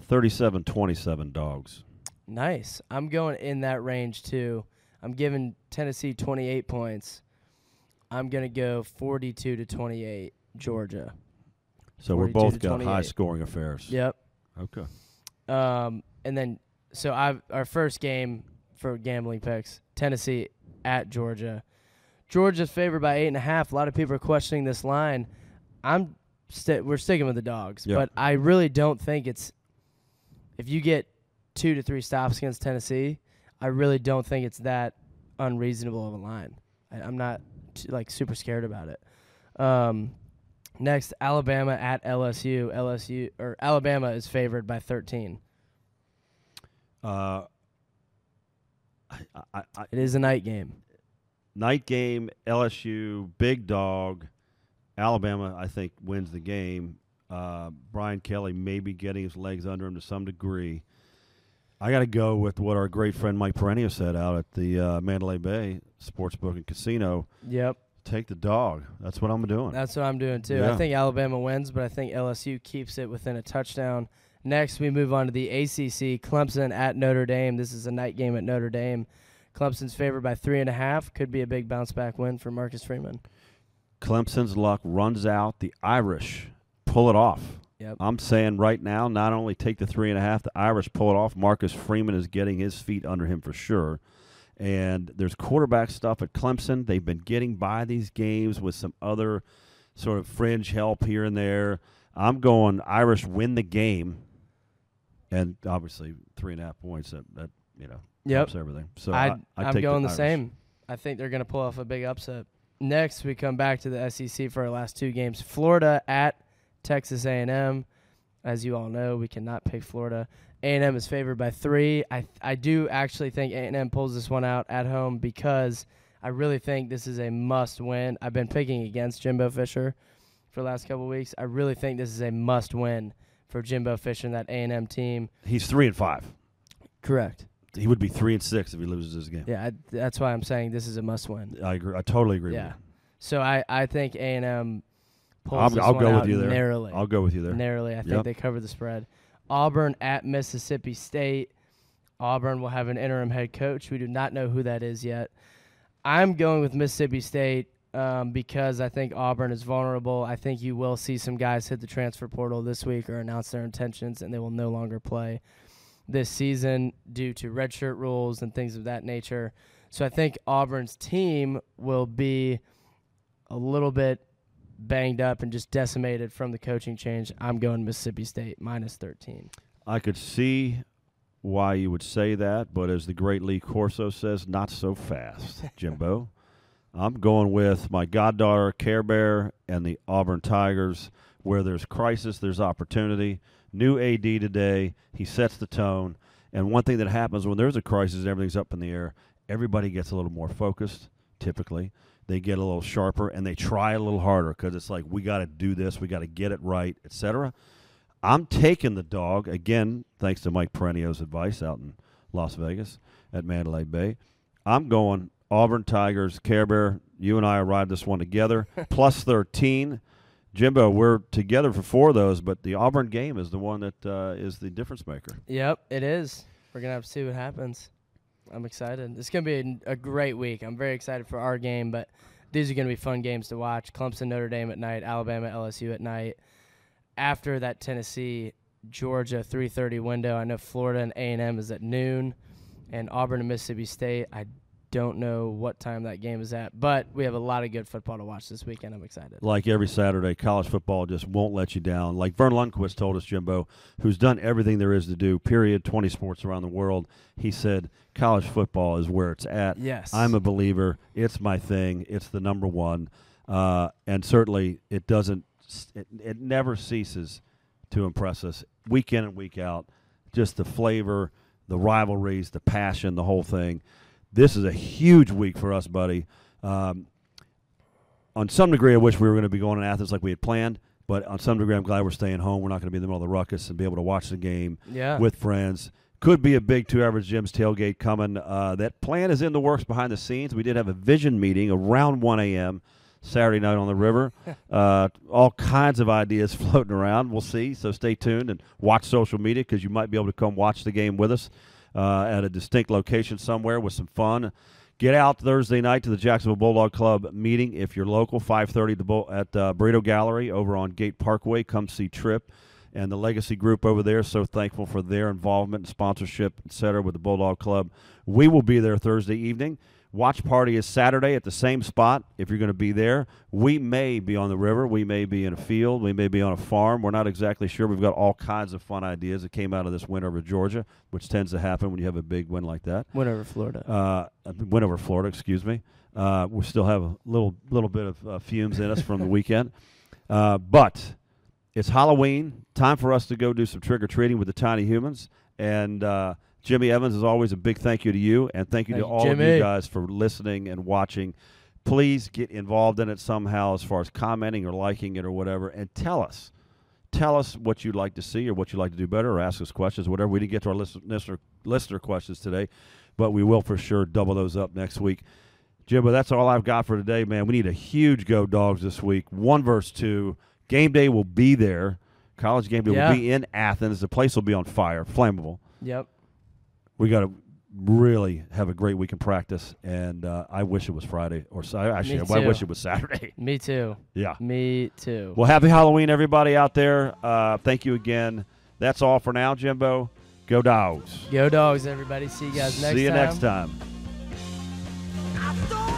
thirty-seven twenty-seven dogs. Nice. I'm going in that range, too. I'm giving Tennessee twenty-eight points. I'm going to go forty-two to twenty-eight, Georgia. So we're both got high-scoring affairs. Yep. Okay. Um, and then, so I've, our first game for gambling picks, Tennessee at Georgia. Georgia's favored by eight and a half. A lot of people are questioning this line. I'm sti- we're sticking with the dogs, yep. But I really don't think it's – if you get two to three stops against Tennessee, I really don't think it's that unreasonable of a line. I, I'm not, t- like, super scared about it. Um Next, Alabama at L S U. L S U or Alabama is favored by thirteen. Uh, I, I, I, it is a night game. Night game, L S U, big dog. Alabama, I think, wins the game. Uh, Brian Kelly may be getting his legs under him to some degree. I got to go with what our great friend Mike Perenio said out at the uh, Mandalay Bay Sportsbook and Casino. Yep. Take the dog. That's what I'm doing. That's what I'm doing, too. Yeah. I think Alabama wins, but I think L S U keeps it within a touchdown. Next, we move on to the A C C. Clemson at Notre Dame. This is a night game at Notre Dame. Clemson's favored by three and a half. Could be a big bounce-back win for Marcus Freeman. Clemson's luck runs out. The Irish pull it off. Yep. I'm saying right now, not only take the three and a half, the Irish pull it off. Marcus Freeman is getting his feet under him for sure. And there's quarterback stuff at Clemson. They've been getting by these games with some other sort of fringe help here and there. I'm going Irish win the game, and obviously three and a half points. That, that you know yep. helps everything. So I, I, I I'm take going the, the same. I think they're going to pull off a big upset. Next, we come back to the S E C for our last two games. Florida at Texas A and M. As you all know, we cannot pick Florida. A and M is favored by three. I th- I do actually think A and M pulls this one out at home because I really think this is a must win. I've been picking against Jimbo Fisher for the last couple of weeks. I really think this is a must win for Jimbo Fisher and that A and M team. He's three and five. Correct. He would be three and six if he loses this game. Yeah, I, that's why I'm saying this is a must win. I agree. I totally agree yeah. with you. So I, I think A and M pulls I'm, this I'll one go out with you there. narrowly. I'll go with you there. Narrowly. I think yep. they cover the spread. Auburn at Mississippi State. Auburn will have an interim head coach. We do not know who that is yet. I'm going with Mississippi State um, because I think Auburn is vulnerable. I think you will see some guys hit the transfer portal this week or announce their intentions, and they will no longer play this season due to redshirt rules and things of that nature. So I think Auburn's team will be a little bit banged up and just decimated from the coaching change. I'm going Mississippi State, minus thirteen. I could see why you would say that, but as the great Lee Corso says, not so fast, Jimbo. I'm going with my goddaughter, Care Bear, and the Auburn Tigers. Where there's crisis, there's opportunity. New A D today. He sets the tone. And one thing that happens when there's a crisis and everything's up in the air, everybody gets a little more focused, typically. They get a little sharper, and they try a little harder because it's like, we got to do this, we got to get it right, et cetera. I'm taking the dog, again, thanks to Mike Perenio's advice out in Las Vegas at Mandalay Bay. I'm going Auburn Tigers, Care Bear. You and I ride this one together, plus thirteen. Jimbo, we're together for four of those, but the Auburn game is the one that uh, is the difference maker. Yep, it is. We're going to have to see what happens. I'm excited. It's going to be a, a great week. I'm very excited for our game, but these are going to be fun games to watch. Clemson, Notre Dame at night, Alabama, L S U at night. After that Tennessee, Georgia three thirty window, I know Florida and A and M is at noon, and Auburn and Mississippi State, I don't know what time that game is at, but we have a lot of good football to watch this weekend. I'm excited. Like every Saturday, college football just won't let you down. Like Vern Lundquist told us, Jimbo, who's done everything there is to do, period, twenty sports around the world, he said college football is where it's at. Yes. I'm a believer. It's my thing. It's the number one. Uh, and certainly it doesn't it, – it never ceases to impress us week in and week out, just the flavor, the rivalries, the passion, the whole thing. This is a huge week for us, buddy. Um, on some degree, I wish we were going to be going to Athens like we had planned, but on some degree, I'm glad we're staying home. We're not going to be in the middle of the ruckus and be able to watch the game yeah. with friends. Could be a big Two Average Jims tailgate coming. Uh, that plan is in the works behind the scenes. We did have a vision meeting around one a m Saturday night on the river. uh, all kinds of ideas floating around. We'll see, so stay tuned and watch social media because you might be able to come watch the game with us. Uh, at a distinct location somewhere with some fun. Get out Thursday night to the Jacksonville Bulldog Club meeting. If you're local, five thirty at uh, Burrito Gallery over on Gate Parkway. Come see Trip and the Legacy Group over there. So thankful for their involvement and sponsorship, et cetera, with the Bulldog Club. We will be there Thursday evening. Watch party is Saturday at the same spot if you're going to be there. We may be on the river. We may be in a field. We may be on a farm. We're not exactly sure. We've got all kinds of fun ideas that came out of this win over Georgia, which tends to happen when you have a big win like that. Win over Florida. Uh, win over Florida, excuse me. Uh, we still have a little little bit of uh, fumes in us from the weekend. Uh, but it's Halloween, time for us to go do some trick-or-treating with the tiny humans, and uh, – Jimmy Evans, as always, a big thank you to you, and thank you thank to all Jimmy. of you guys for listening and watching. Please get involved in it somehow as far as commenting or liking it or whatever, and tell us. Tell us what you'd like to see or what you'd like to do better or ask us questions, whatever. We didn't get to our listener, listener questions today, but we will for sure double those up next week. Jimbo, that's all I've got for today, man. We need a huge Go Dogs this week, one versus two. Game day will be there. College game day yeah. will be in Athens. The place will be on fire, flammable. Yep. We got to really have a great week in practice, and uh, I wish it was Friday. or Actually, I wish it was Saturday. Me too. Yeah. Me too. Well, happy Halloween, everybody out there. Uh, thank you again. That's all for now, Jimbo. Go Dogs. Go Dogs, everybody. See you guys next time. See you next time.